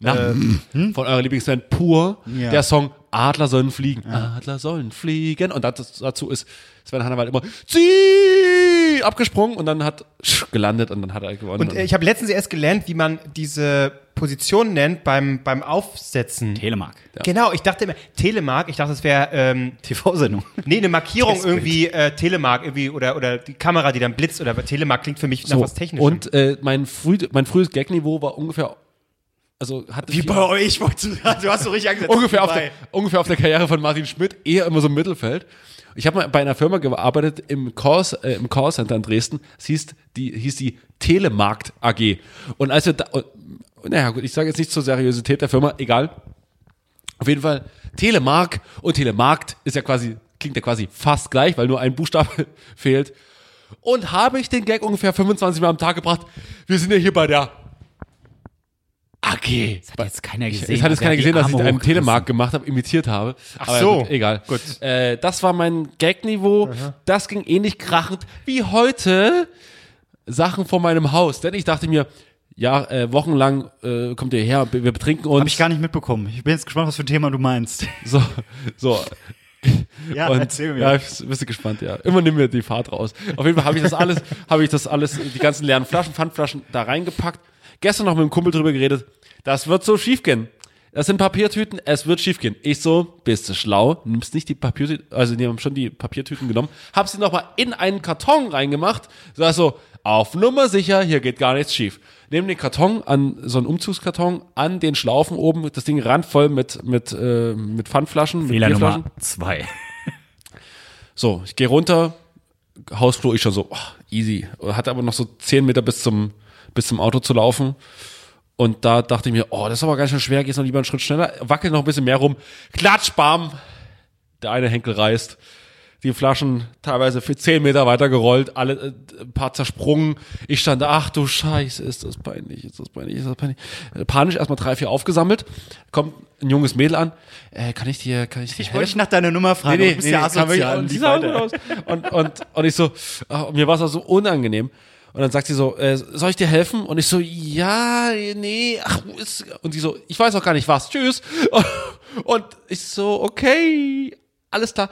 Na, ähm, hm? Von eurer Lieblingsband Pur. Ja. Der Song Adler sollen fliegen. Ja. Adler sollen fliegen. Und dazu ist Sven Hannawald immer zieh abgesprungen und dann hat gelandet und dann hat er gewonnen. Und, und ich habe letztens erst gelernt, wie man diese Position nennt beim, beim Aufsetzen. Telemark. Ja. Genau, ich dachte immer, Telemark, ich dachte, das wäre ähm, T V-Sendung. Nee, eine Markierung irgendwie, äh, Telemark irgendwie oder, oder die Kamera, die dann blitzt oder Telemark klingt für mich so, nach was Technischem. Und äh, mein, früh, mein frühes Gag-Niveau war ungefähr also hatte wie bei euch, du, du hast so richtig angesetzt. ungefähr, auf der, ungefähr auf der Karriere von Martin Schmitt, eher immer so im Mittelfeld. Ich habe mal bei einer Firma gearbeitet im Callcenter äh, im Callcenter in Dresden. Es hieß die, hieß die Telemarkt A G. Und als wir da, und, naja gut, ich sage jetzt nichts zur Seriosität der Firma, egal. Auf jeden Fall Telemark und Telemarkt ist ja quasi, klingt ja quasi fast gleich, weil nur ein Buchstabe fehlt. Und habe ich den Gag ungefähr fünfundzwanzig Mal am Tag gebracht. Wir sind ja hier bei der A G. Das hat jetzt keiner gesehen. Es hat jetzt keiner gesehen, dass ich einen Telemark gemacht habe, imitiert habe. Ach aber so. Gut, egal. Gut. Äh, das war mein Gag-Niveau. Aha. Das ging ähnlich krachend wie heute Sachen vor meinem Haus. Denn ich dachte mir, ja, äh, wochenlang äh, kommt ihr her, wir betrinken uns. Habe ich gar nicht mitbekommen. Ich bin jetzt gespannt, was für ein Thema du meinst. So, so. Ja, und, erzähl mir. Ja, bist du gespannt, ja. Immer nimm mir die Fahrt raus. Auf jeden Fall habe ich das alles, habe ich das alles, die ganzen leeren Flaschen, Pfandflaschen da reingepackt. Gestern noch mit dem Kumpel drüber geredet, das wird so schief gehen. Das sind Papiertüten, es wird schief gehen. Ich so, bist du schlau, nimmst nicht die Papiertüten, also die haben schon die Papiertüten genommen, hab sie nochmal in einen Karton reingemacht, so, so, auf Nummer sicher, hier geht gar nichts schief. Nehmen den Karton, an so einen Umzugskarton, an den Schlaufen oben, das Ding randvoll mit, mit, äh, mit Pfandflaschen. Fehler mit Nummer zwei. So, ich gehe runter, Hausflur, ich schon so, oh, easy. Hatte aber noch so zehn Meter bis zum bis zum Auto zu laufen. Und da dachte ich mir, oh, das ist aber ganz schön schwer, gehst noch lieber einen Schritt schneller, wackel noch ein bisschen mehr rum, klatsch, bam, der eine Henkel reißt, die Flaschen teilweise für zehn Meter weiter gerollt, alle äh, ein paar zersprungen, ich stand da, ach du Scheiße, ist das peinlich, ist das peinlich, ist das peinlich. Panisch erstmal drei, vier aufgesammelt, kommt ein junges Mädel an, äh, kann ich dir, kann ich dir Ich helfen? Wollte dich nach deiner Nummer fragen, nee, nee, du bist nee, ja asozial. Und, und, und, und ich so, oh, mir war es auch so unangenehm. Und dann sagt sie so, äh, soll ich dir helfen? Und ich so, ja, nee, ach, ist, und sie so, ich weiß auch gar nicht was, tschüss. Und ich so, okay, alles klar.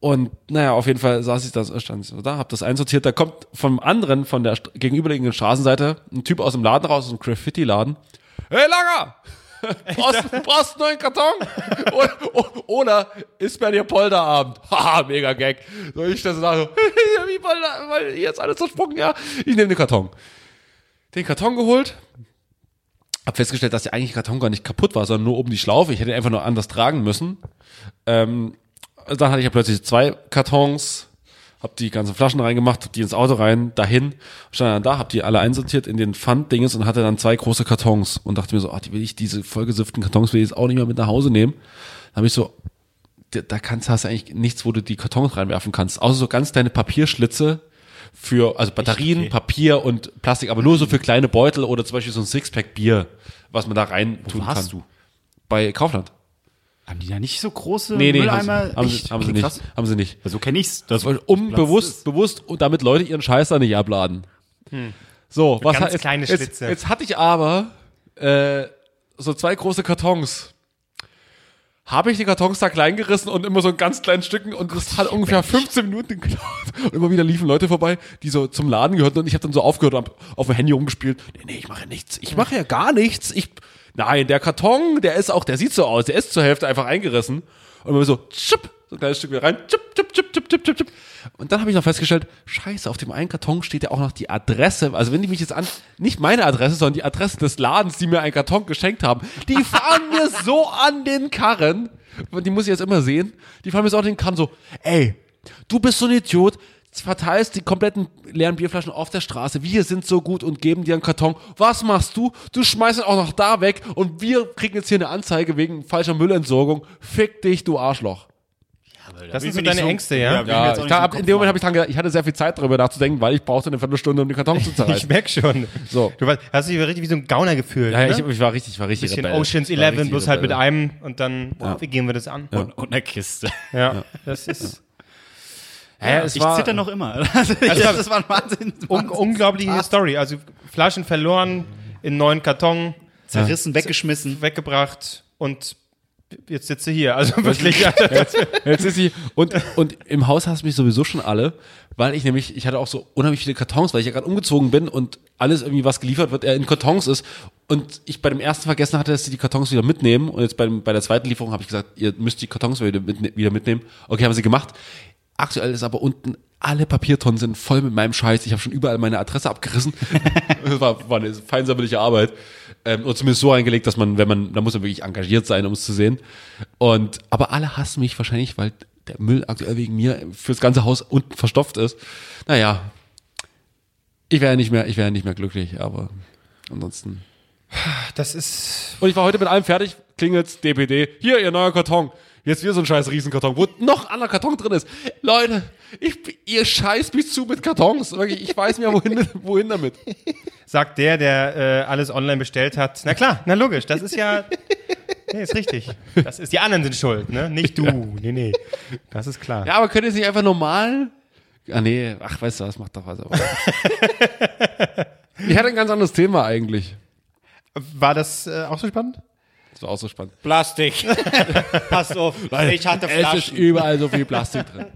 Und naja, auf jeden Fall saß ich da, stand ich so da, hab das einsortiert, da kommt vom anderen, von der gegenüberliegenden Straßenseite, ein Typ aus dem Laden raus, aus dem Graffiti-Laden. Hey, Langer! Brauchst du brauchst einen neuen Karton? Oder ist bei dir Polterabend? Haha, mega Gag. So, ich stelle so nach, so, wie Polter, weil hier ist alles zersprungen, ja. Ich nehme den Karton. Den Karton geholt. Hab festgestellt, dass der eigentliche Karton gar nicht kaputt war, sondern nur oben die Schlaufe. Ich hätte ihn einfach nur anders tragen müssen. Ähm, dann hatte ich ja plötzlich zwei Kartons. Hab die ganzen Flaschen reingemacht, hab die ins Auto rein, dahin, stand dann da, hab die alle einsortiert in den Pfanddinges und hatte dann zwei große Kartons und dachte mir so, ach, die will ich, diese vollgesifften Kartons will ich jetzt auch nicht mehr mit nach Hause nehmen. Da hab ich so, da kannst, hast du eigentlich nichts, wo du die Kartons reinwerfen kannst, außer so ganz kleine Papierschlitze für, also Batterien, okay. Papier und Plastik, aber nur so für kleine Beutel oder zum Beispiel so ein Sixpack Bier, was man da rein tun kann. Hast du? bei Kaufland. Haben die da nicht so große nee, nee, Mülleimer? Haben sie, haben, sie, haben, sie nicht, haben sie nicht. Also kenne ich's. Das um bewusst, bewusst, damit Leute ihren Scheiß da nicht abladen. Hm. So, was hat, jetzt, kleine jetzt, jetzt hatte ich aber äh, so zwei große Kartons. Habe ich die Kartons da klein gerissen und immer so in ganz kleinen Stücken und das hat ungefähr fünfzehn Minuten gedauert. Und immer wieder liefen Leute vorbei, die so zum Laden gehörten und ich habe dann so aufgehört und auf dem Handy rumgespielt. Nee, nee, ich mache ja nichts. Ich mache ja gar nichts. Ich, nein, der Karton, der ist auch, der sieht so aus. Der ist zur Hälfte einfach eingerissen. Und immer so, tschupp, so ein kleines Stück wieder rein. Tschupp, tschupp, tschupp, tschupp, tschupp, tschupp. Und dann habe ich noch festgestellt, scheiße, auf dem einen Karton steht ja auch noch die Adresse. Also wenn die mich jetzt an, nicht meine Adresse, sondern die Adresse des Ladens, die mir einen Karton geschenkt haben, die fahren mir so an den Karren. Die muss ich jetzt immer sehen. Die fahren mir so an den Karren so, ey, du bist so ein Idiot, verteilst die kompletten leeren Bierflaschen auf der Straße. Wir sind so gut und geben dir einen Karton. Was machst du? Du schmeißt ihn auch noch da weg und wir kriegen jetzt hier eine Anzeige wegen falscher Müllentsorgung. Fick dich, du Arschloch. Das sind so deine Ängste, ja? Ja, ja klar, in dem Moment habe ich dran gedacht, ich hatte sehr viel Zeit darüber nachzudenken, weil ich brauchte eine Viertelstunde, um den Karton zu zerreißen. Ich merke schon. So. Du warst, hast dich richtig wie so ein Gauner gefühlt. Ja, ne? ich, ich war richtig, ich war richtig. Ein bisschen Rebell. Ocean's Eleven, bloß halt mit einem und dann, ja. oh, wie gehen wir das an? Ja. Und, und eine Kiste. Ja, ja. das ist... Ja. Ja, es ich war, zitter noch immer. Also ich, also das war ein Wahnsinn. Un- unglaubliche Ach. Story. Also Flaschen verloren, in neuen Karton. Zerrissen, ja. weggeschmissen. Weggebracht und... Jetzt sitzt sie hier, also wirklich. jetzt, jetzt ist sie. Und, und im Haus hasst mich sowieso schon alle, weil ich nämlich, ich hatte auch so unheimlich viele Kartons, weil ich ja gerade umgezogen bin und alles irgendwie, was geliefert wird, in Kartons ist. Und ich bei dem ersten vergessen hatte, dass sie die Kartons wieder mitnehmen. Und jetzt bei, bei der zweiten Lieferung habe ich gesagt, ihr müsst die Kartons wieder, mit, wieder mitnehmen. Okay, haben sie gemacht. Aktuell ist aber unten, alle Papiertonnen sind voll mit meinem Scheiß. Ich habe schon überall meine Adresse abgerissen. Das war, war eine feinsammelige Arbeit. Ähm, und zumindest so eingelegt, dass man, wenn man, da muss man wirklich engagiert sein, um es zu sehen. Und, aber alle hassen mich wahrscheinlich, weil der Müll aktuell wegen mir fürs ganze Haus unten verstopft ist. Naja. Ich wäre ja nicht mehr, ich wäre ja nicht mehr glücklich, aber ansonsten. Das ist. Und ich war heute mit allem fertig. Klingelt's, D P D. Hier, ihr neuer Karton. Jetzt wieder so ein scheiß Riesenkarton, wo noch anderer Karton drin ist. Leute, ich, ihr scheißt mich zu mit Kartons. Ich weiß mir, wohin, wohin damit. Sagt der, der äh, alles online bestellt hat. Na klar, na logisch, das ist ja... Nee, ist richtig. Das ist, die anderen sind schuld, ne? Nicht du. Ja. Nee, nee. Das ist klar. Ja, aber könnt ihr es nicht einfach normal... Ah nee, ach, weißt du was, macht doch was. Aber. Ich hatte ein ganz anderes Thema eigentlich. War das äh, auch so spannend? Das war auch so spannend. Plastik. Passt auf. Ich hatte Flaschen. Es ist überall so viel Plastik drin.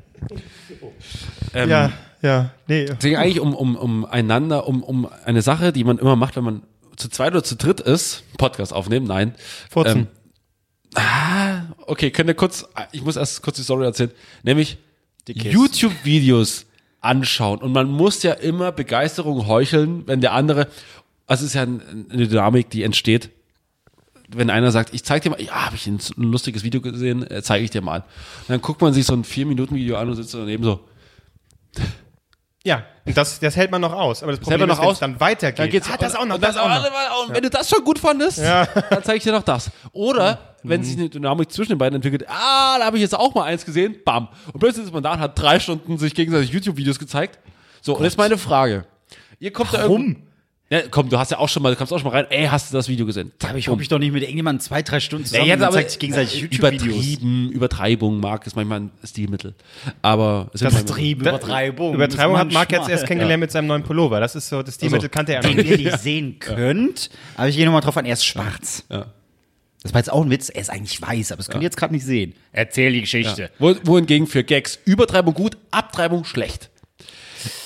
ähm, ja, ja. Nee. Es ging eigentlich um, um, um einander, um, um eine Sache, die man immer macht, wenn man zu zweit oder zu dritt ist. Podcast aufnehmen, nein. Furzen. Ähm, ah, okay, könnt ihr kurz, ich muss erst kurz die Story erzählen. Nämlich YouTube-Videos anschauen. Und man muss ja immer Begeisterung heucheln, wenn der andere, also es ist ja eine Dynamik, die entsteht. Wenn einer sagt, ich zeig dir mal, ja, habe ich ein lustiges Video gesehen, zeige ich dir mal. Und dann guckt man sich so ein vier Minuten Video an und sitzt daneben so. Ja, und das, das hält man noch aus. Aber das, das Problem ist, wenn es dann weitergeht. Dann geht's, ah, das auch noch, das, das auch noch. Und wenn du das schon gut fandest, ja. Dann zeige ich dir noch das. Oder, mhm. wenn sich eine Dynamik zwischen den beiden entwickelt, ah, da habe ich jetzt auch mal eins gesehen, bam. Und plötzlich ist man da und hat drei Stunden sich gegenseitig YouTube-Videos gezeigt. So, Gott. Und jetzt meine Frage. Ihr kommt Warum? da irgendwie... Ja, komm, du hast ja auch schon mal, du kommst auch schon mal rein, ey, hast du das Video gesehen? Zack, ich hoffe ich doch nicht mit irgendjemandem zwei, drei Stunden zusammen ja, und zeigt sich gegenseitig YouTube-Videos. Übertrieben, Übertreibung, Marc, ist manchmal ein Stilmittel. Aber es das ist Übertreibung. Übertreibung, Übertreibung hat Marc jetzt erst kennengelernt ja. mit seinem neuen Pullover. Das ist so, das Stilmittel also, kannte er. Den ihr nicht sehen könnt, aber ich gehe nochmal drauf an, er ist schwarz. Ja. Das war jetzt auch ein Witz, er ist eigentlich weiß, aber das könnt ja. ihr jetzt gerade nicht sehen. Erzähl die Geschichte. Ja. Wo, wohingegen für Gags Übertreibung gut, Abtreibung schlecht.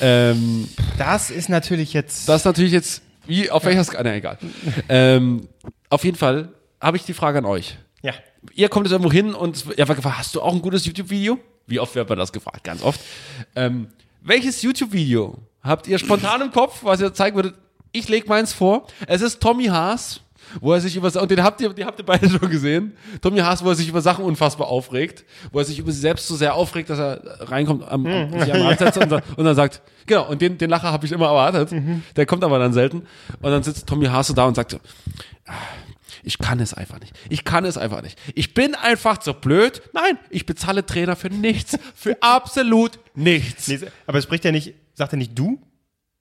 Ähm, das ist natürlich jetzt. Das ist natürlich jetzt. Wie, auf welcher Skala? Na, egal. ähm, auf jeden Fall habe ich die Frage an euch. Ja. Ihr kommt jetzt irgendwo hin und ihr war gefragt, hast du auch ein gutes YouTube-Video? Wie oft wird man das gefragt? Ganz oft. Ähm, welches YouTube-Video habt ihr spontan im Kopf, was ihr zeigen würdet? Ich lege meins vor. Es ist Tommy Haas, wo er sich über und den habt ihr, den habt ihr beide schon gesehen. Tommy Haas, wo er sich über Sachen unfassbar aufregt, wo er sich über sich selbst so sehr aufregt, dass er reinkommt, am, am, sich am Rand setzt und, und dann sagt, genau. Und den, den Lacher habe ich immer erwartet. Mhm. Der kommt aber dann selten. Und dann sitzt Tommy Haas so da und sagt so, ich kann es einfach nicht. Ich kann es einfach nicht. Ich bin einfach so blöd. Nein, ich bezahle Trainer für nichts, für absolut nichts. Nee, aber es spricht ja nicht, sagt er nicht du?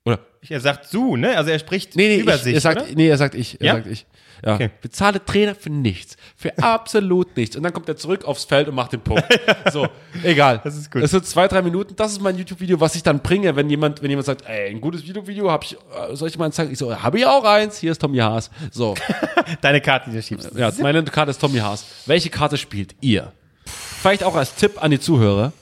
Oder? Er sagt du, ne? Also er spricht nee, nee, über ich, sich, er sagt, oder? Nee, er sagt ich. Er ja? sagt ich. Ja. Okay. Bezahle Trainer für nichts. Für absolut nichts. Und dann kommt er zurück aufs Feld und macht den Punkt. So, egal. Das ist gut. Das sind zwei, drei Minuten. Das ist mein YouTube-Video, was ich dann bringe, wenn jemand, wenn jemand sagt, ey, ein gutes YouTube-Video, hab ich, soll ich mal zeigen? Ich so, habe ich auch eins. Hier ist Tommy Haas. So. Deine Karte, die du schiebst. Ja, meine Karte ist Tommy Haas. Welche Karte spielt ihr? Vielleicht auch als Tipp an die Zuhörer.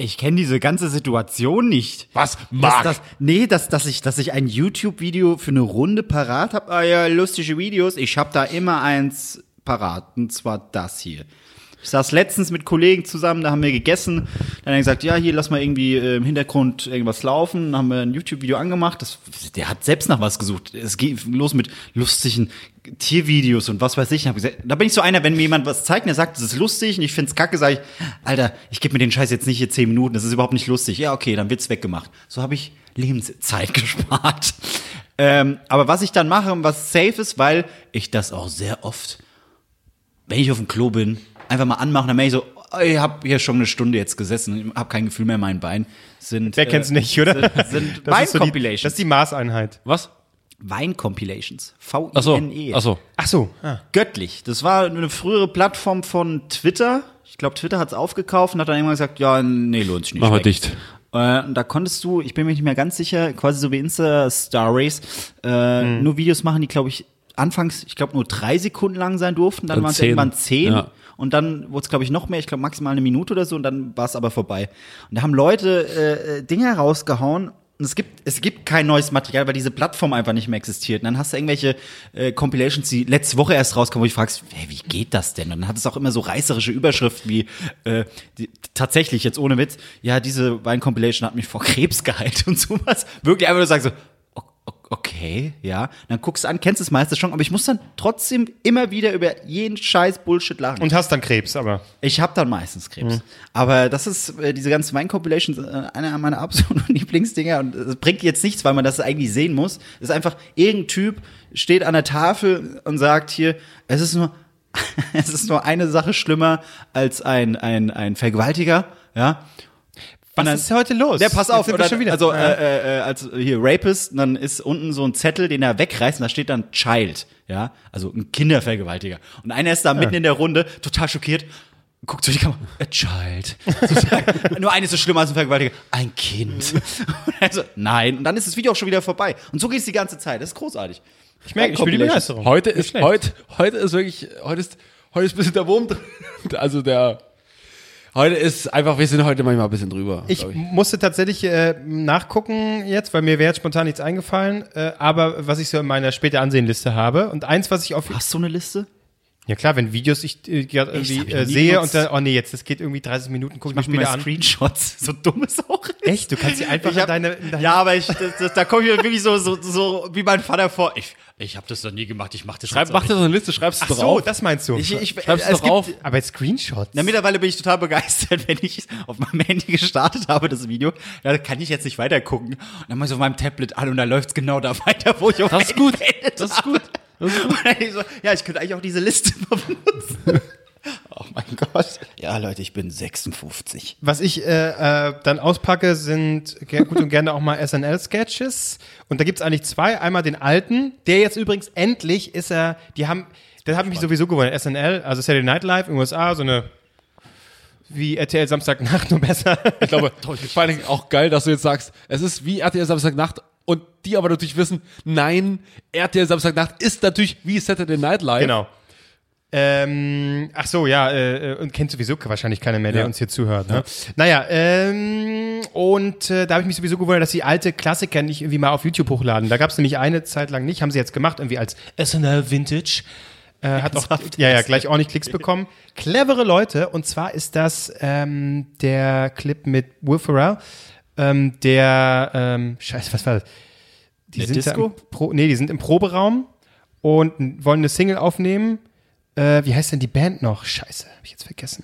Ich kenne diese ganze Situation nicht. Was? Marc? Das, das, nee, dass dass ich, dass ich ein YouTube-Video für eine Runde parat habe. Ah ja, lustige Videos. Ich habe da immer eins parat. Und zwar das hier. Ich saß letztens mit Kollegen zusammen, da haben wir gegessen. Dann haben wir gesagt, ja, hier, lass mal irgendwie im Hintergrund irgendwas laufen. Dann haben wir ein YouTube-Video angemacht. Das, der hat selbst nach was gesucht. Es geht los mit lustigen Tiervideos und was weiß ich. Da bin ich so einer, wenn mir jemand was zeigt und er sagt, das ist lustig und ich find's kacke, sage ich, Alter, ich gebe mir den Scheiß jetzt nicht hier zehn Minuten, das ist überhaupt nicht lustig. Ja, okay, dann wird's weggemacht. So habe ich Lebenszeit gespart. Ähm, aber was ich dann mache und was safe ist, weil ich das auch sehr oft, wenn ich auf dem Klo bin, einfach mal anmachen, dann merke ich so, ich habe hier schon eine Stunde jetzt gesessen, habe kein Gefühl mehr in meinen Beinen. Sind, Wer äh, kennt's nicht, oder? Sind Wein-Compilations. So das ist die Maßeinheit. Was? Wein-Compilations. V I N E. Ach so. Ach so. Ah. Göttlich. Das war eine frühere Plattform von Twitter. Ich glaube, Twitter hat's aufgekauft und hat dann irgendwann gesagt, ja, nee, lohnt sich nicht. Mach mal dicht. Äh, und da konntest du, ich bin mir nicht mehr ganz sicher, quasi so wie Insta-Stories, äh, mhm. nur Videos machen, die, glaube ich, anfangs, ich glaube, nur drei Sekunden lang sein durften. Dann waren es irgendwann zehn. Ja. Und dann wurde es, glaube ich, noch mehr, ich glaube, maximal eine Minute oder so. Und dann war es aber vorbei. Und da haben Leute äh, Dinge rausgehauen. Und es gibt, es gibt kein neues Material, weil diese Plattform einfach nicht mehr existiert. Und dann hast du irgendwelche äh, Compilations, die letzte Woche erst rauskommen, wo ich fragst, hey, wie geht das denn? Und dann hat es auch immer so reißerische Überschriften wie, äh, die, tatsächlich, jetzt ohne Witz, ja, diese Wein-Compilation hat mich vor Krebs geheilt und sowas. Wirklich einfach nur sagen so, okay, ja, dann guckst du an, kennst es meistens schon, aber ich muss dann trotzdem immer wieder über jeden Scheiß Bullshit lachen. Und hast dann Krebs, aber? Ich hab dann meistens Krebs. Mhm. Aber das ist, äh, diese ganzen Wein-Compilations, äh, einer meiner absoluten Lieblingsdinger und es bringt jetzt nichts, weil man das eigentlich sehen muss. Es ist einfach, irgendein Typ steht an der Tafel und sagt hier, es ist nur, es ist nur eine Sache schlimmer als ein, ein, ein Vergewaltiger, ja. Was ist heute los? Ja, pass auf, sind wir schon wieder. Also äh, äh, als hier Rapist, dann ist unten so ein Zettel, den er wegreißt und da steht dann Child, ja, also ein Kindervergewaltiger. Und einer ist da mitten in der Runde, total schockiert, guckt so die Kamera, a child. Nur eine ist so schlimmer als ein Vergewaltiger, ein Kind. Also nein, und dann ist das Video auch schon wieder vorbei. Und so geht's die ganze Zeit, das ist großartig. Ich merke, ich spiele die Begeisterung. Heute ist, heute, heute ist wirklich, heute ist, heute ist ein bisschen der Wurm drin, also der... Heute ist einfach, wir sind heute manchmal ein bisschen drüber. Ich, ich. musste tatsächlich äh, nachgucken jetzt, weil mir wäre jetzt spontan nichts eingefallen, äh, aber was ich so in meiner später Ansehenliste habe und eins, was ich auf... Hast du eine Liste? Ja klar, wenn Videos ich äh, gerade irgendwie äh, sehe nutzt. Und dann, oh nee, jetzt, das geht irgendwie dreißig Minuten, gucke ich, ich mir später an. Screenshots, so dumm es auch ist. Echt? Du kannst dir einfach hab, in deine, in deine... Ja, aber ich, das, das, da komme ich mir wirklich so, so, so wie mein Vater vor. Ich, ich habe das noch nie gemacht, ich mach das Schreib, mach dir so eine Liste, schreibst du drauf. Ach so, das meinst du. Ich, ich, schreibst du drauf. Gibt, aber Screenshots. Na, mittlerweile bin ich total begeistert, wenn ich auf meinem Handy gestartet habe, das Video, da kann ich jetzt nicht weitergucken. Und dann mach ich auf meinem Tablet an und dann läuft's genau da weiter, wo ich auf das Handy ist gut. Das ist gut. Ich so, ja, ich könnte eigentlich auch diese Liste benutzen. Oh mein Gott. Ja, Leute, ich bin sechsundfünfzig. Was ich äh, äh, dann auspacke, sind g- gut und gerne auch mal S N L-Sketches. Und da gibt's eigentlich zwei. Einmal den alten, der jetzt übrigens endlich ist er, die haben, das hat mich sowieso gewundert, S N L, also Saturday Night Live in den U S A, so eine wie R T L Samstagnacht, nur besser. Ich glaube, vor allen Dingen auch geil, dass du jetzt sagst, es ist wie R T L Samstagnacht. Und die aber natürlich wissen, nein, R T L Samstagnacht ist natürlich wie Saturday Night Live. Genau. Ähm, ach so, ja, äh, und kennt sowieso wahrscheinlich keiner mehr, der ja. uns hier zuhört. Ne? Ja. Naja, ähm, und äh, da habe ich mich sowieso gewundert, dass die alte Klassiker nicht irgendwie mal auf YouTube hochladen. Da gab es nämlich eine Zeit lang nicht, haben sie jetzt gemacht, irgendwie als S N L Vintage. Äh, hat auch ja, ja, gleich ordentlich Klicks bekommen. Clevere Leute, und zwar ist das ähm, der Clip mit Will Ferrell. Ähm, der, ähm, scheiße, was war das? Die sind da im Pro, nee, die sind im Proberaum und wollen eine Single aufnehmen. Äh, wie heißt denn die Band noch? Scheiße, hab ich jetzt vergessen.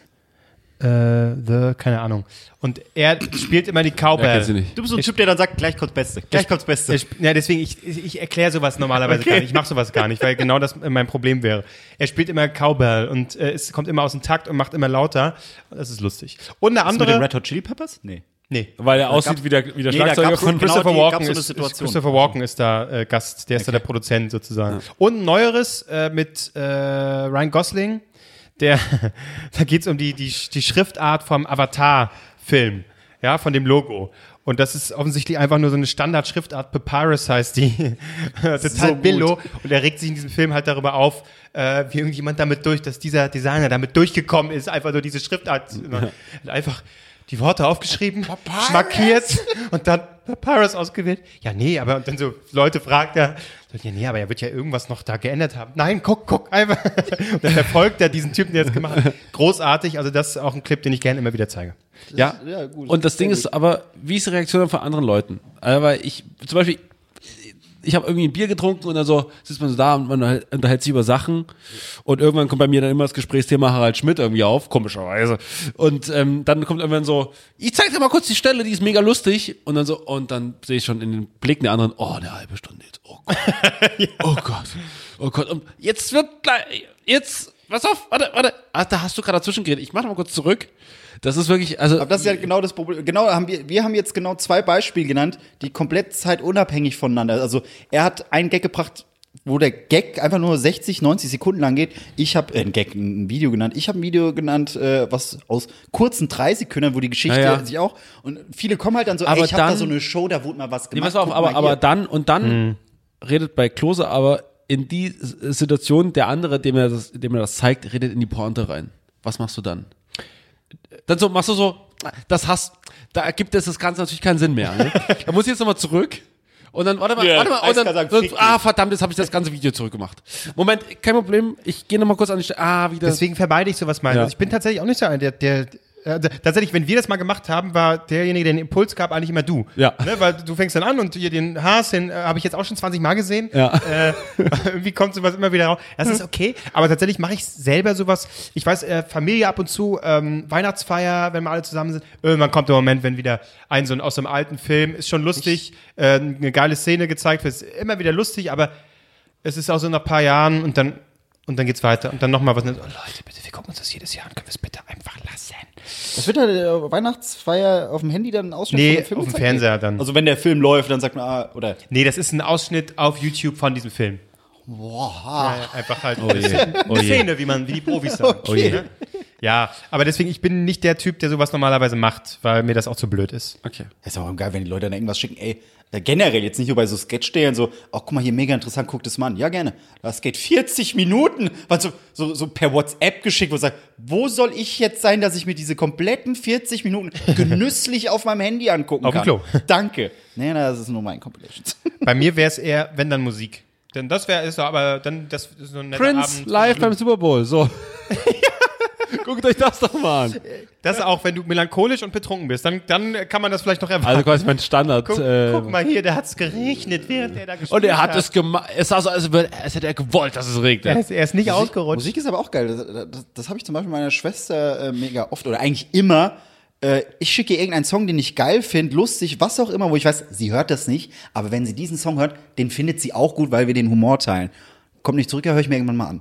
Äh, the, keine Ahnung. Und er spielt immer die Cowbell. Du bist so ein Typ, der dann sagt, gleich kommt's Beste. Gleich kommt's Beste. Ja, deswegen, ich, ich erkläre sowas normalerweise okay. gar nicht. Ich mache sowas gar nicht, weil genau das mein Problem wäre. Er spielt immer Cowbell und äh, es kommt immer aus dem Takt und macht immer lauter. Das ist lustig. Und eine andere. Ist das mit den Red Hot Chili Peppers? Nee. Nee. Weil er aussieht wie der, wie der nee, Schlagzeuger von genau Christopher Walken. Ist, so ist, Christopher Walken ist da äh, Gast, der ist okay. da der Produzent sozusagen. Ja. Und Neueres äh, mit äh, Ryan Gosling, der da geht's um die, die, die Schriftart vom Avatar-Film, ja, von dem Logo. Und das ist offensichtlich einfach nur so eine Standard-Schriftart, Papyrus heißt die, total so billo. Und er regt sich in diesem Film halt darüber auf, äh, wie irgendjemand damit durch, dass dieser Designer damit durchgekommen ist, einfach nur diese Schriftart, ja. einfach die Worte aufgeschrieben, Papyrus. Markiert und dann Papyrus ausgewählt. Ja, nee, aber und dann so Leute fragt er, ja, nee, aber er wird ja irgendwas noch da geändert haben. Nein, guck, guck, einfach. Und dann verfolgt er diesen Typen, der das gemacht hat. Großartig, also das ist auch ein Clip, den ich gerne immer wieder zeige. Das ja, ist, ja gut, und das Ding ist aber, wie ist die Reaktion von anderen Leuten? Aber ich, zum Beispiel, ich habe irgendwie ein Bier getrunken und dann so sitzt man so da und man unterhält sich über Sachen und irgendwann kommt bei mir dann immer das Gesprächsthema Harald Schmidt irgendwie auf, komischerweise. Und ähm, dann kommt irgendwann so, ich zeig dir mal kurz die Stelle, die ist mega lustig. Und dann so, und dann sehe ich schon in den Blicken der anderen, oh, eine halbe Stunde jetzt, oh Gott, ja. oh Gott, oh Gott. Und jetzt wird, jetzt, pass auf, warte, warte, ach, da hast du gerade dazwischen geredet, ich mach mal kurz zurück. Das ist wirklich, also. Aber das ist ja genau das Problem. Genau, haben wir, wir haben jetzt genau zwei Beispiele genannt, die komplett zeitunabhängig voneinander. Also, er hat einen Gag gebracht, wo der Gag einfach nur sechzig, neunzig Sekunden lang geht. Ich habe äh, einen Gag, ein Video genannt. Ich habe ein Video genannt, äh, was aus kurzen drei Sekündern, wo die Geschichte ja, ja. sich auch. Und viele kommen halt dann so, aber ey, ich habe da so eine Show, da wurde mal was gemacht. Nee, pass auf, aber, aber dann, und dann mhm. redet bei Klose aber in die Situation der andere, dem er das, dem er das zeigt, redet in die Pointe rein. Was machst du dann? Dann so, machst du so, das hast, da ergibt es das Ganze natürlich keinen Sinn mehr. Ne? Da muss ich jetzt nochmal zurück und dann, warte mal, yeah, warte mal, und dann, sagen, so, ah, verdammt, jetzt habe ich das ganze Video zurückgemacht. Moment, kein Problem, ich gehe nochmal kurz an die Stelle, ah, wieder. Deswegen vermeide ich sowas mal. Ja. Also ich bin tatsächlich auch nicht so ein, der, der, also tatsächlich, wenn wir das mal gemacht haben, war derjenige, der den Impuls gab, eigentlich immer du. Ja. Ne, weil du fängst dann an und hier den Haas, den äh, habe ich jetzt auch schon zwanzig Mal gesehen. Ja. Äh, irgendwie kommt sowas immer wieder raus. Das ist okay, aber tatsächlich mache ich selber sowas. Ich weiß, äh, Familie ab und zu, ähm, Weihnachtsfeier, wenn wir alle zusammen sind. Irgendwann kommt der Moment, wenn wieder ein so ein aus einem alten Film, ist schon lustig, äh, eine geile Szene gezeigt wird, ist immer wieder lustig, aber es ist auch so nach ein paar Jahren und dann Und dann geht's weiter und dann nochmal was. Oh Leute, bitte, wir gucken uns das jedes Jahr an. Können wir es bitte einfach lassen? Das wird eine Weihnachtsfeier auf dem Handy dann ein Ausschnitt nee, von dem Film? Nee, auf dem Fernseher dann. Also wenn der Film läuft, dann sagt man, ah, oder? Nee, das ist ein Ausschnitt auf YouTube von diesem Film. Wow. Ja, einfach halt oh je. Oh je. Eine Szene, wie man, wie die Profis sagen. Okay. Oh je. Ja, aber deswegen, ich bin nicht der Typ, der sowas normalerweise macht, weil mir das auch zu blöd ist. Okay. Das ist auch geil, wenn die Leute dann irgendwas schicken, ey, generell, jetzt nicht nur bei so Sketch-Stellen, so, oh, guck mal, hier mega interessant, guck das mal an. Ja, gerne. Das geht vierzig Minuten, was so, so, so per WhatsApp geschickt, wo ich sage, wo soll ich jetzt sein, dass ich mir diese kompletten vierzig Minuten genüsslich auf meinem Handy angucken kann? Auf dem Klo. Danke. Nee, na, das ist nur mein Compilations. Bei mir wäre es eher, wenn dann Musik. Denn das wäre, ist aber, dann, das ist so ein netter Abend. Prince live beim Super Bowl, so. Guckt euch das doch mal an. Das auch, wenn du melancholisch und betrunken bist, dann, dann kann man das vielleicht noch erwarten. Also quasi mein Standard. Guck, äh, guck mal hier, da hat es geregnet, während er da gespielt hat. Und er hat, hat. es gemacht. Es sah so, als hätte er gewollt, dass es regnet. Er ist, er ist nicht Musik, ausgerutscht. Musik ist aber auch geil. Das, das, das habe ich zum Beispiel meiner Schwester äh, mega oft oder eigentlich immer. Äh, ich schicke ihr irgendeinen Song, den ich geil finde, lustig, was auch immer, wo ich weiß, sie hört das nicht. Aber wenn sie diesen Song hört, den findet sie auch gut, weil wir den Humor teilen. Kommt nicht zurück, ja, höre ich mir irgendwann mal an.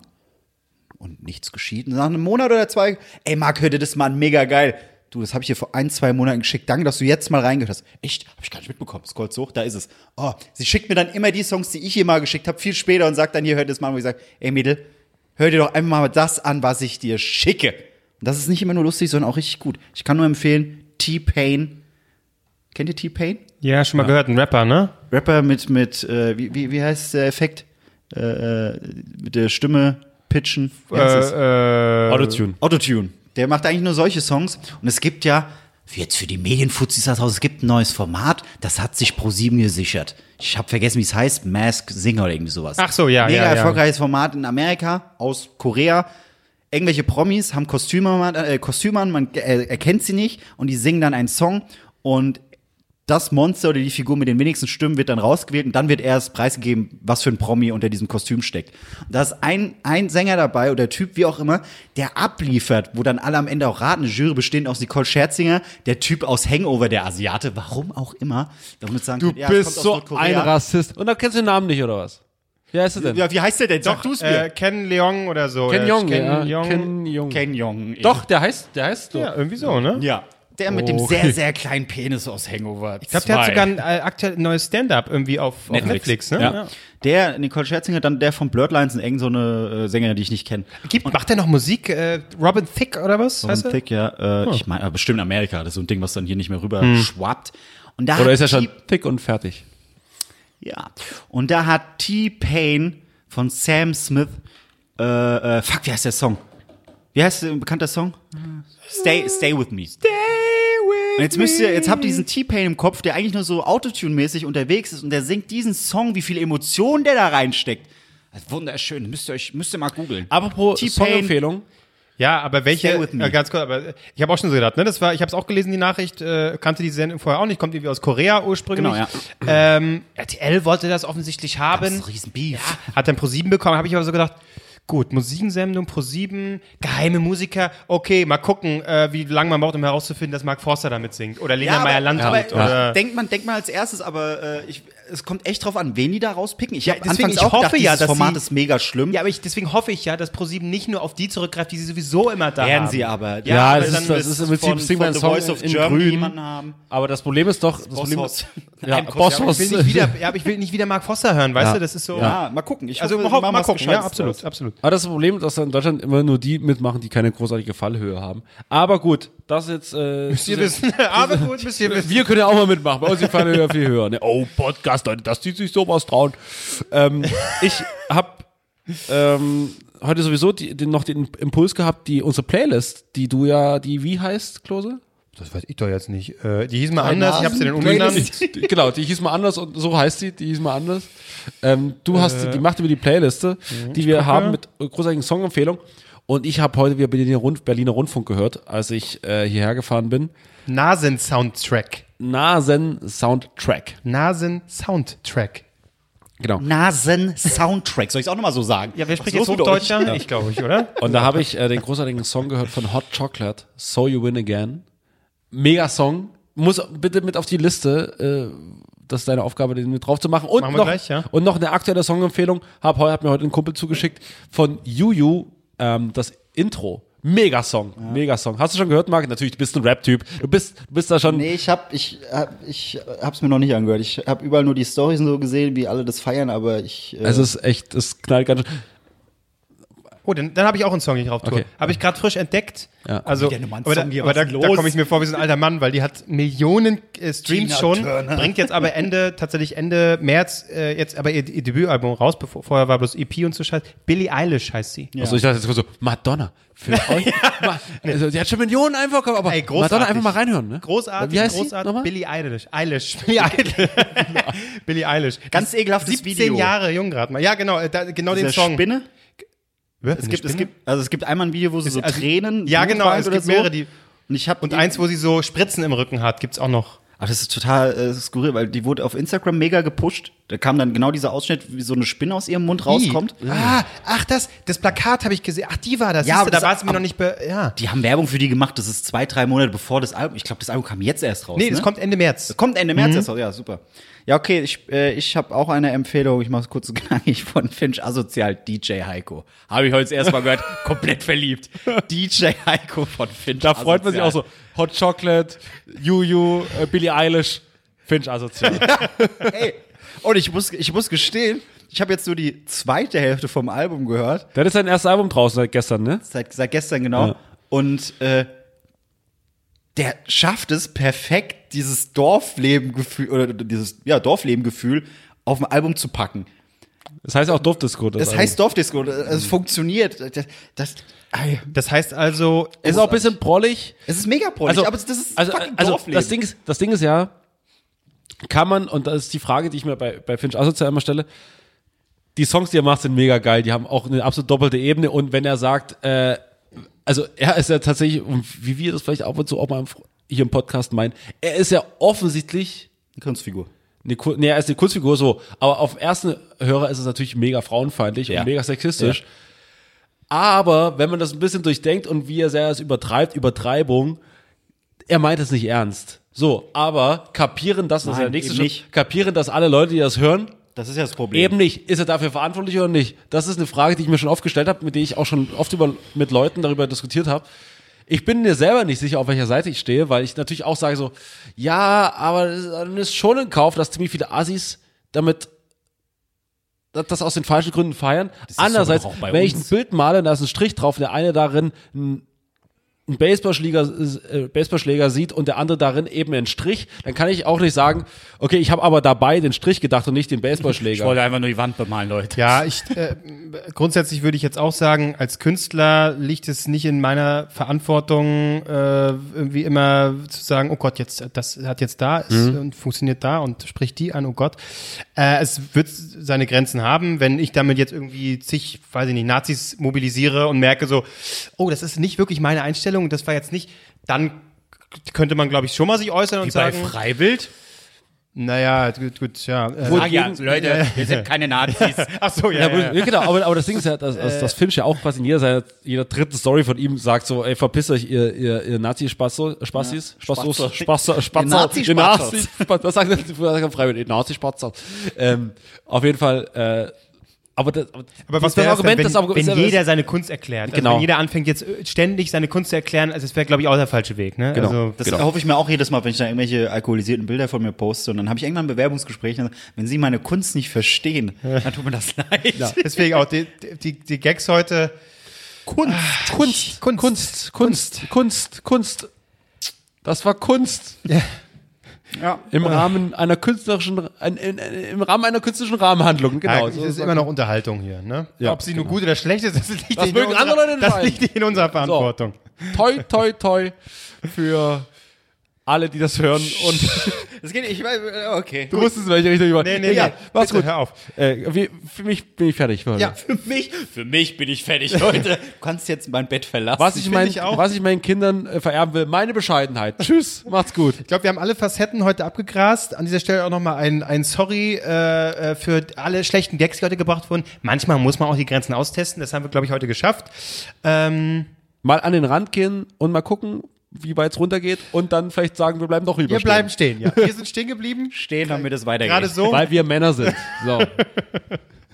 Und nichts geschieht. Nach einem Monat oder zwei, ey, Marc, hör dir das mal an, mega geil. Du, das habe ich dir vor ein, zwei Monaten geschickt. Danke, dass du jetzt mal reingehört hast. Echt? Habe ich gar nicht mitbekommen. Scrollst hoch, da ist es. Oh, sie schickt mir dann immer die Songs, die ich ihr mal geschickt habe, viel später und sagt dann, hier, hör dir das mal an. Wo ich sage, ey, Mädel, hör dir doch einmal mal das an, was ich dir schicke. Und das ist nicht immer nur lustig, sondern auch richtig gut. Ich kann nur empfehlen, T-Pain. Kennt ihr T-Pain? Ja, schon mal ja. gehört. Ein Rapper, ne? Rapper mit, mit äh, wie, wie, wie heißt der Effekt? Äh, mit der Stimme... Pitchen. Äh, äh, Autotune. Autotune. Der macht eigentlich nur solche Songs. Und es gibt ja, jetzt für die Medienfuzis da draußen, es gibt ein neues Format, das hat sich ProSieben gesichert. Ich habe vergessen, wie es heißt, Mask Singer oder irgendwie sowas. Ach so, ja, Mega ja, ja. erfolgreiches Format in Amerika, aus Korea. Irgendwelche Promis haben Kostüme, äh, Kostüme an, man äh, erkennt sie nicht und die singen dann einen Song und das Monster oder die Figur mit den wenigsten Stimmen wird dann rausgewählt und dann wird erst preisgegeben, was für ein Promi unter diesem Kostüm steckt. Und da ist ein, ein Sänger dabei oder Typ, wie auch immer, der abliefert, wo dann alle am Ende auch raten. Eine Jury bestehend aus Nicole Scherzinger, der Typ aus Hangover, der Asiate, warum auch immer. Damit sagen, du ja, bist so ein Rassist. Und da kennst du den Namen nicht, oder was? Wie heißt er denn? Ja, wie heißt der denn? Sag du es mir. Äh, Ken Jeong oder so. Ken Jeong. Ken Jeong. Ja. Ken Jeong. Ken Jeong. Ken Jeong. Doch, der heißt, der heißt so. Ja, irgendwie so, ne? Ja. Der mit dem okay. sehr, sehr kleinen Penis aus Hangover. Ich glaube, der hat sogar ein äh, aktuell neues Stand-up irgendwie auf Netflix, auf Netflix ne? Ja. Ja. Der, Nicole Scherzinger, dann der von Blurred Lines, eng so eine äh, Sängerin, die ich nicht kenne. Macht der noch Musik? Äh, Robin Thicke oder was? Robin Thicke, ja. Äh, oh. Ich meine, bestimmt Amerika. Das ist so ein Ding, was dann hier nicht mehr rüber hm. schwappt. Und da oder ist er schon thick und fertig? Ja. Und da hat T-Pain von Sam Smith, äh, äh, fuck, wie heißt der Song? Wie heißt ein bekannter Song? Stay, stay with me. Stay with und jetzt müsst ihr, jetzt habt ihr diesen T-Pain im Kopf, der eigentlich nur so Autotune-mäßig unterwegs ist und der singt diesen Song, wie viele Emotionen der da reinsteckt. Das ist wunderschön. Müsst ihr euch, müsst ihr mal googeln. Apropos Song-Empfehlung. Ja, aber welche, äh, ganz kurz, aber ich habe auch schon so gedacht, ne, das war, ich habe es auch gelesen, die Nachricht, äh, kannte die Sendung vorher auch nicht, kommt irgendwie aus Korea ursprünglich. Genau, ja. Ähm, R T L wollte das offensichtlich haben. Das ist ein Riesenbeef. Ja, hat dann ProSieben bekommen, habe ich aber so gedacht, gut, Musiksendung, ProSieben, geheime Musiker, okay, mal gucken, äh, wie lange man braucht, um herauszufinden, dass Mark Forster damit singt oder Lena ja, Meyer-Landrut. Ja, ja. Denkt man, denkt man als erstes, aber äh, ich, es kommt echt drauf an, wen die da rauspicken. Ich, ja, deswegen, ich hoffe gedacht, ja, das Format sie, ist mega schlimm. Ja, aber ich, deswegen hoffe ich ja, dass ProSieben nicht nur auf die zurückgreift, die sie sowieso immer da werden haben. Werden sie aber. Ja, ja, aber es ist, das ist im Prinzip singt man Songs in Grün. Haben. Aber das Problem ist doch, das, das Problem ist, ja, Bosshaus. Ja, ich, ja, ich will nicht wieder Mark Forster hören, weißt du? Das ist so. Ja, mal gucken. Ich also mal gucken. Ja, absolut, absolut. Aber das ist das Problem, dass in Deutschland immer nur die mitmachen, die keine großartige Fallhöhe haben. Aber gut, das jetzt... Äh, müsst ihr wissen. Aber gut, müsst ihr wissen. Wir können ja auch mal mitmachen. Bei uns ist die Fallhöhe viel höher. Ne? Oh, Podcast, Leute, dass die sich sowas trauen. Ähm, ich habe ähm, heute sowieso die, den, noch den Impuls gehabt, die unsere Playlist, die du ja, die wie heißt, Klose? Das weiß ich doch jetzt nicht. Äh, die hieß mal anders, ich habe sie dann umgenannt. Genau, die hieß mal anders und so heißt sie, die hieß mal anders. Ähm, du äh, hast, die macht über die Playliste, mhm, die wir haben mit großartigen Songempfehlungen. Und ich habe heute wieder Berliner, Rund- Berliner Rundfunk gehört, als ich äh, hierher gefahren bin. Nasen-Soundtrack. Nasen-Soundtrack. Nasen-Soundtrack. Genau. Nasen-Soundtrack. Soll ich es auch nochmal so sagen? Ja, wer spricht jetzt Hochdeutscher? Ja. Ich glaube ich, oder? Und da habe ich äh, den großartigen Song gehört von Hot Chocolate, So You Win Again. Mega Song. Muss bitte mit auf die Liste. Das ist deine Aufgabe, den mit drauf zu machen. Und, machen wir noch, gleich, ja. Und noch eine aktuelle Songempfehlung. Hab, hat mir heute ein Kumpel zugeschickt von Juju, ähm, das Intro. Mega Song, ja. Mega Song. Hast du schon gehört, Marc? Natürlich, du bist ein Rap-Typ. Du bist, du bist da schon. Nee, ich hab, ich, hab, ich hab's mir noch nicht angehört. Ich hab überall nur die Storys so gesehen, wie alle das feiern, aber ich. Äh es ist echt, es knallt ganz schön. Oh, dann, dann habe ich auch einen Song, den ich drauf tue. Okay. Habe ich gerade frisch entdeckt. Ja. Also, ja, aber da, aber da, da komme ich mir vor wie so ein alter Mann, weil die hat Millionen äh, Streams Gina schon, Turner. Bringt jetzt aber Ende, tatsächlich Ende März, äh, jetzt aber ihr, ihr Debütalbum raus, bevor, vorher war bloß E P und so Scheiß. Billie Eilish heißt sie. Ja. Also ich dachte jetzt so, Madonna. Für euch. Ja. Also, die hat schon Millionen einfach, aber ey, Madonna einfach mal reinhören. Ne? Großartig, wie heißt großartig. Sie? Billie Eilish. Eilish. Billie Eilish. Billie Eilish. Ganz ekelhaftes siebzehn Video. siebzehn Jahre jung gerade mal. Ja, genau, da, genau den Song. Spinne? Es gibt, es gibt, also es gibt einmal ein Video, wo sie so also, Tränen, ja genau, es gibt so. mehrere, die und ich hab und eins, wo sie so Spritzen im Rücken hat, gibt's auch noch. Aber das ist total äh, skurril, weil die wurde auf Instagram mega gepusht. Da kam dann genau dieser Ausschnitt, wie so eine Spinne aus ihrem Mund rauskommt. Die. Ah, ach das, das Plakat habe ich gesehen. Ach, die war das. Ja, aber da war es mir noch nicht. Be- ja. Die haben Werbung für die gemacht. Das ist zwei, drei Monate bevor das Album. Ich glaube, das Album kam jetzt erst raus. Nee, das ne? kommt Ende März. Das kommt Ende März mhm. erst raus. Ja, super. Ja, okay. Ich, äh, ich habe auch eine Empfehlung. Ich mache es kurz und knackig von Finch Asozial. D J Heiko. Habe ich heute erstmal gehört. Komplett verliebt. D J Heiko von Finch. Da freut Asozial. Man sich auch so. Hot Chocolate, Juju, äh, Billie Eilish, Finch Asozial. Hey. Und ich muss, ich muss gestehen, ich habe jetzt nur die zweite Hälfte vom Album gehört. Das ist sein erstes Album draußen seit gestern, ne? Seit, seit gestern, genau. Ja. Und äh, der schafft es perfekt, dieses Dorfleben-Gefühl, oder dieses ja, Dorfleben-Gefühl auf ein Album zu packen. Das heißt auch Dorfdisco. Das, das heißt Dorfdisco. Es funktioniert. Das, das, das heißt also... Es ist auch ein bisschen prollig. Es ist mega prollig, also, aber das ist also, fucking also Dorfleben. Das Ding ist, das Ding ist ja... Kann man, und das ist die Frage, die ich mir bei, bei Finch Asozial immer stelle, die Songs, die er macht, sind mega geil, die haben auch eine absolut doppelte Ebene und wenn er sagt, äh, also er ist ja tatsächlich, wie wir das vielleicht ab und zu auch mal hier im Podcast meinen, er ist ja offensichtlich eine Kunstfigur. Eine, nee, er ist eine Kunstfigur, so, aber auf dem ersten Hörer ist es natürlich mega frauenfeindlich ja. und mega sexistisch. Ja. Aber wenn man das ein bisschen durchdenkt und wie er sehr es übertreibt, Übertreibung, er meint es nicht ernst. So, aber kapieren das, das Nein, ist ja der nächste Schritt, kapieren das alle Leute, die das hören? Das ist ja das Problem. Eben nicht. Ist er dafür verantwortlich oder nicht? Das ist eine Frage, die ich mir schon oft gestellt habe, mit der ich auch schon oft über, mit Leuten darüber diskutiert habe. Ich bin mir selber nicht sicher, auf welcher Seite ich stehe, weil ich natürlich auch sage so, ja, aber dann ist schon ein Kauf, dass ziemlich viele Assis damit das aus den falschen Gründen feiern. Andererseits, wenn uns. ich ein Bild male, da ist ein Strich drauf, der eine darin ein einen Baseballschläger, äh, Baseballschläger sieht und der andere darin eben einen Strich, dann kann ich auch nicht sagen, okay, ich habe aber dabei den Strich gedacht und nicht den Baseballschläger. Ich wollte einfach nur die Wand bemalen, Leute. Ja, ich äh, grundsätzlich würde ich jetzt auch sagen, als Künstler liegt es nicht in meiner Verantwortung, äh, irgendwie immer zu sagen, oh Gott, jetzt das hat jetzt da ist mhm. und funktioniert da und spricht die an, oh Gott. Äh, es wird seine Grenzen haben, wenn ich damit jetzt irgendwie zig, weiß ich nicht, Nazis mobilisiere und merke so, oh, das ist nicht wirklich meine Einstellung. Und das war jetzt nicht, dann könnte man, glaube ich, schon mal sich äußern und sagen. Wie bei Freiwild? Naja, gut, gut, ja. Ach ja, Leute, wir sind keine Nazis. Ach so, ja, ja, ja. Genau, aber, aber das Ding ist ja, dass, dass, dass Finch ja auch quasi in jeder, seiner, jeder dritten Story von ihm sagt so, ey, verpisst euch, ihr, ihr, ihr Nazi-Spassos, Spassis, Spassos, ja. Spassos, Spassos, ihr Nazi-Spassos. Was sagt er Freiwild? Ihr Nazi-Spassos. Ähm, auf jeden Fall, äh, Aber das, aber was wäre Argument, wenn, das Argument, wenn jeder seine Kunst erklärt? Genau. Also wenn jeder anfängt jetzt ständig seine Kunst zu erklären, also das wäre, glaube ich, auch der falsche Weg. Ne? Genau. Also, das genau. hoffe ich mir auch jedes Mal, wenn ich da irgendwelche alkoholisierten Bilder von mir poste und dann habe ich irgendwann ein Bewerbungsgespräch und wenn Sie meine Kunst nicht verstehen, dann tut mir das leid. Ja. Deswegen auch die, die, die Gags heute. Kunst, ah, Kunst, Kunst, Kunst, Kunst, Kunst, Kunst. Das war Kunst. Ja. Ja, im Rahmen einer künstlerischen, ein, in, im Rahmen einer künstlerischen Rahmenhandlung, genau. Es ja, ist immer noch Unterhaltung hier, ne? Ja, ob sie genau. nur gut oder schlecht ist, das liegt, das in, mögen unserer, andere das liegt in unserer Verantwortung. So. Toi, toi, toi für alle, die das hören und. Das geht, ich weiß, okay. Du wusstest, in welche Richtung ich war. Nee, nee, nee, ja, nee. Mach's bitte, gut. Hör auf. Äh, wie, für mich bin ich fertig. Heute. Ja, für mich, für mich bin ich fertig, Leute. Du kannst jetzt mein Bett verlassen. Was ich, mein, ich was ich meinen Kindern äh, vererben will, meine Bescheidenheit. Tschüss, macht's gut. Ich glaube, wir haben alle Facetten heute abgegrast. An dieser Stelle auch nochmal ein, ein Sorry äh, für alle schlechten Gags, die heute gebracht wurden. Manchmal muss man auch die Grenzen austesten. Das haben wir, glaube ich, heute geschafft. Ähm, mal an den Rand gehen und mal gucken, wie weit es runtergeht und dann vielleicht sagen, wir bleiben doch rüber. Wir stehen. bleiben stehen, ja. Wir sind stehen geblieben. Stehen, damit es weitergeht. Gerade so. Weil wir Männer sind. So.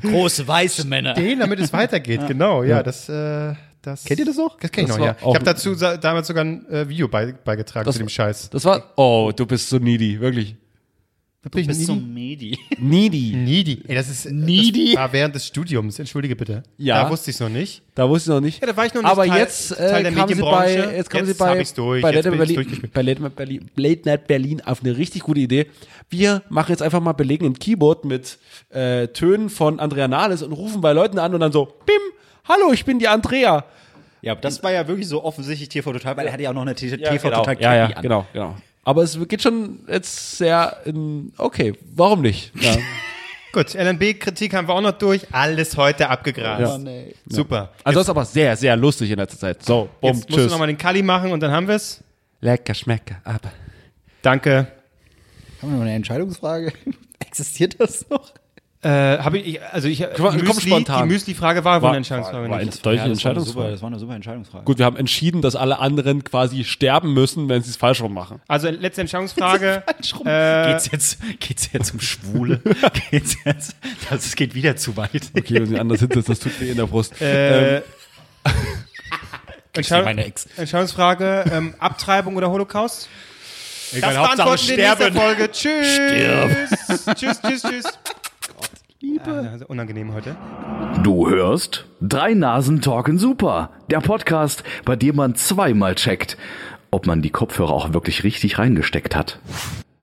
Große, weiße Männer. Stehen, damit es weitergeht, genau. Ja, ja. Das, äh, das... Kennt ihr das noch? Das kenn ich das noch, ja. Ich habe dazu sa- damals sogar ein äh, Video bei- beigetragen das, zu dem Scheiß. Das war... Oh, du bist so needy, wirklich. Du bist needy? so needy. Needy. Needy. Ey, das ist needy. Das war während des Studiums, entschuldige bitte. Ja. Da wusste ich es noch nicht. Da wusste ich noch nicht. Ja, da war ich noch nicht Aber Teil, jetzt, äh, Teil der kam Medienbranche. Sie bei, jetzt kam jetzt sie bei, durch. bei, jetzt Late, Berlin, bei Late, Berlin, Late Night Berlin auf eine richtig gute Idee. Wir machen jetzt einfach mal belegen ein Keyboard mit äh, Tönen von Andrea Nahles und rufen bei Leuten an und dann so, bim, hallo, ich bin die Andrea. Ja, das war ja wirklich so offensichtlich T V Total, weil er hatte ja auch noch eine T V Total-Cappy an. Ja, genau, genau. Aber es geht schon jetzt sehr in, okay, warum nicht? Ja. Gut, L N B-Kritik haben wir auch noch durch. Alles heute abgegrast. Ja. Oh, nee. Super. Also das ist aber sehr, sehr lustig in letzter Zeit. So, bumm, jetzt tschüss. Jetzt musst du nochmal den Kalli machen und dann haben wir es. Lecker, schmecker, aber. Danke. Haben wir noch eine Entscheidungsfrage? Existiert das noch? Äh, hab ich, also ich, Komm, Müsli, spontan. Die Müsli-Frage war, war eine Entscheidungsfrage. War, war nicht. Eine ja, Entscheidungsfrage. Super, das war eine super Entscheidungsfrage. Gut, wir haben entschieden, dass alle anderen quasi sterben müssen, wenn sie es falsch rum machen. Also, letzte Entscheidungsfrage. äh, geht's jetzt, geht's jetzt um Schwule? geht's jetzt, das, das geht wieder zu weit. Okay, wenn sie anders hinsetzt, das tut weh in der Brust. Äh, Entscheidung, meine Ex. Entscheidungsfrage, ähm, Abtreibung oder Holocaust? Egal, das beantworten wir in der nächsten Folge. Tschüss. Tschüss, tschüss, tschüss. Liebe. Ja, unangenehm heute. Du hörst Drei Nasen Talken Super, der Podcast, bei dem man zweimal checkt, ob man die Kopfhörer auch wirklich richtig reingesteckt hat.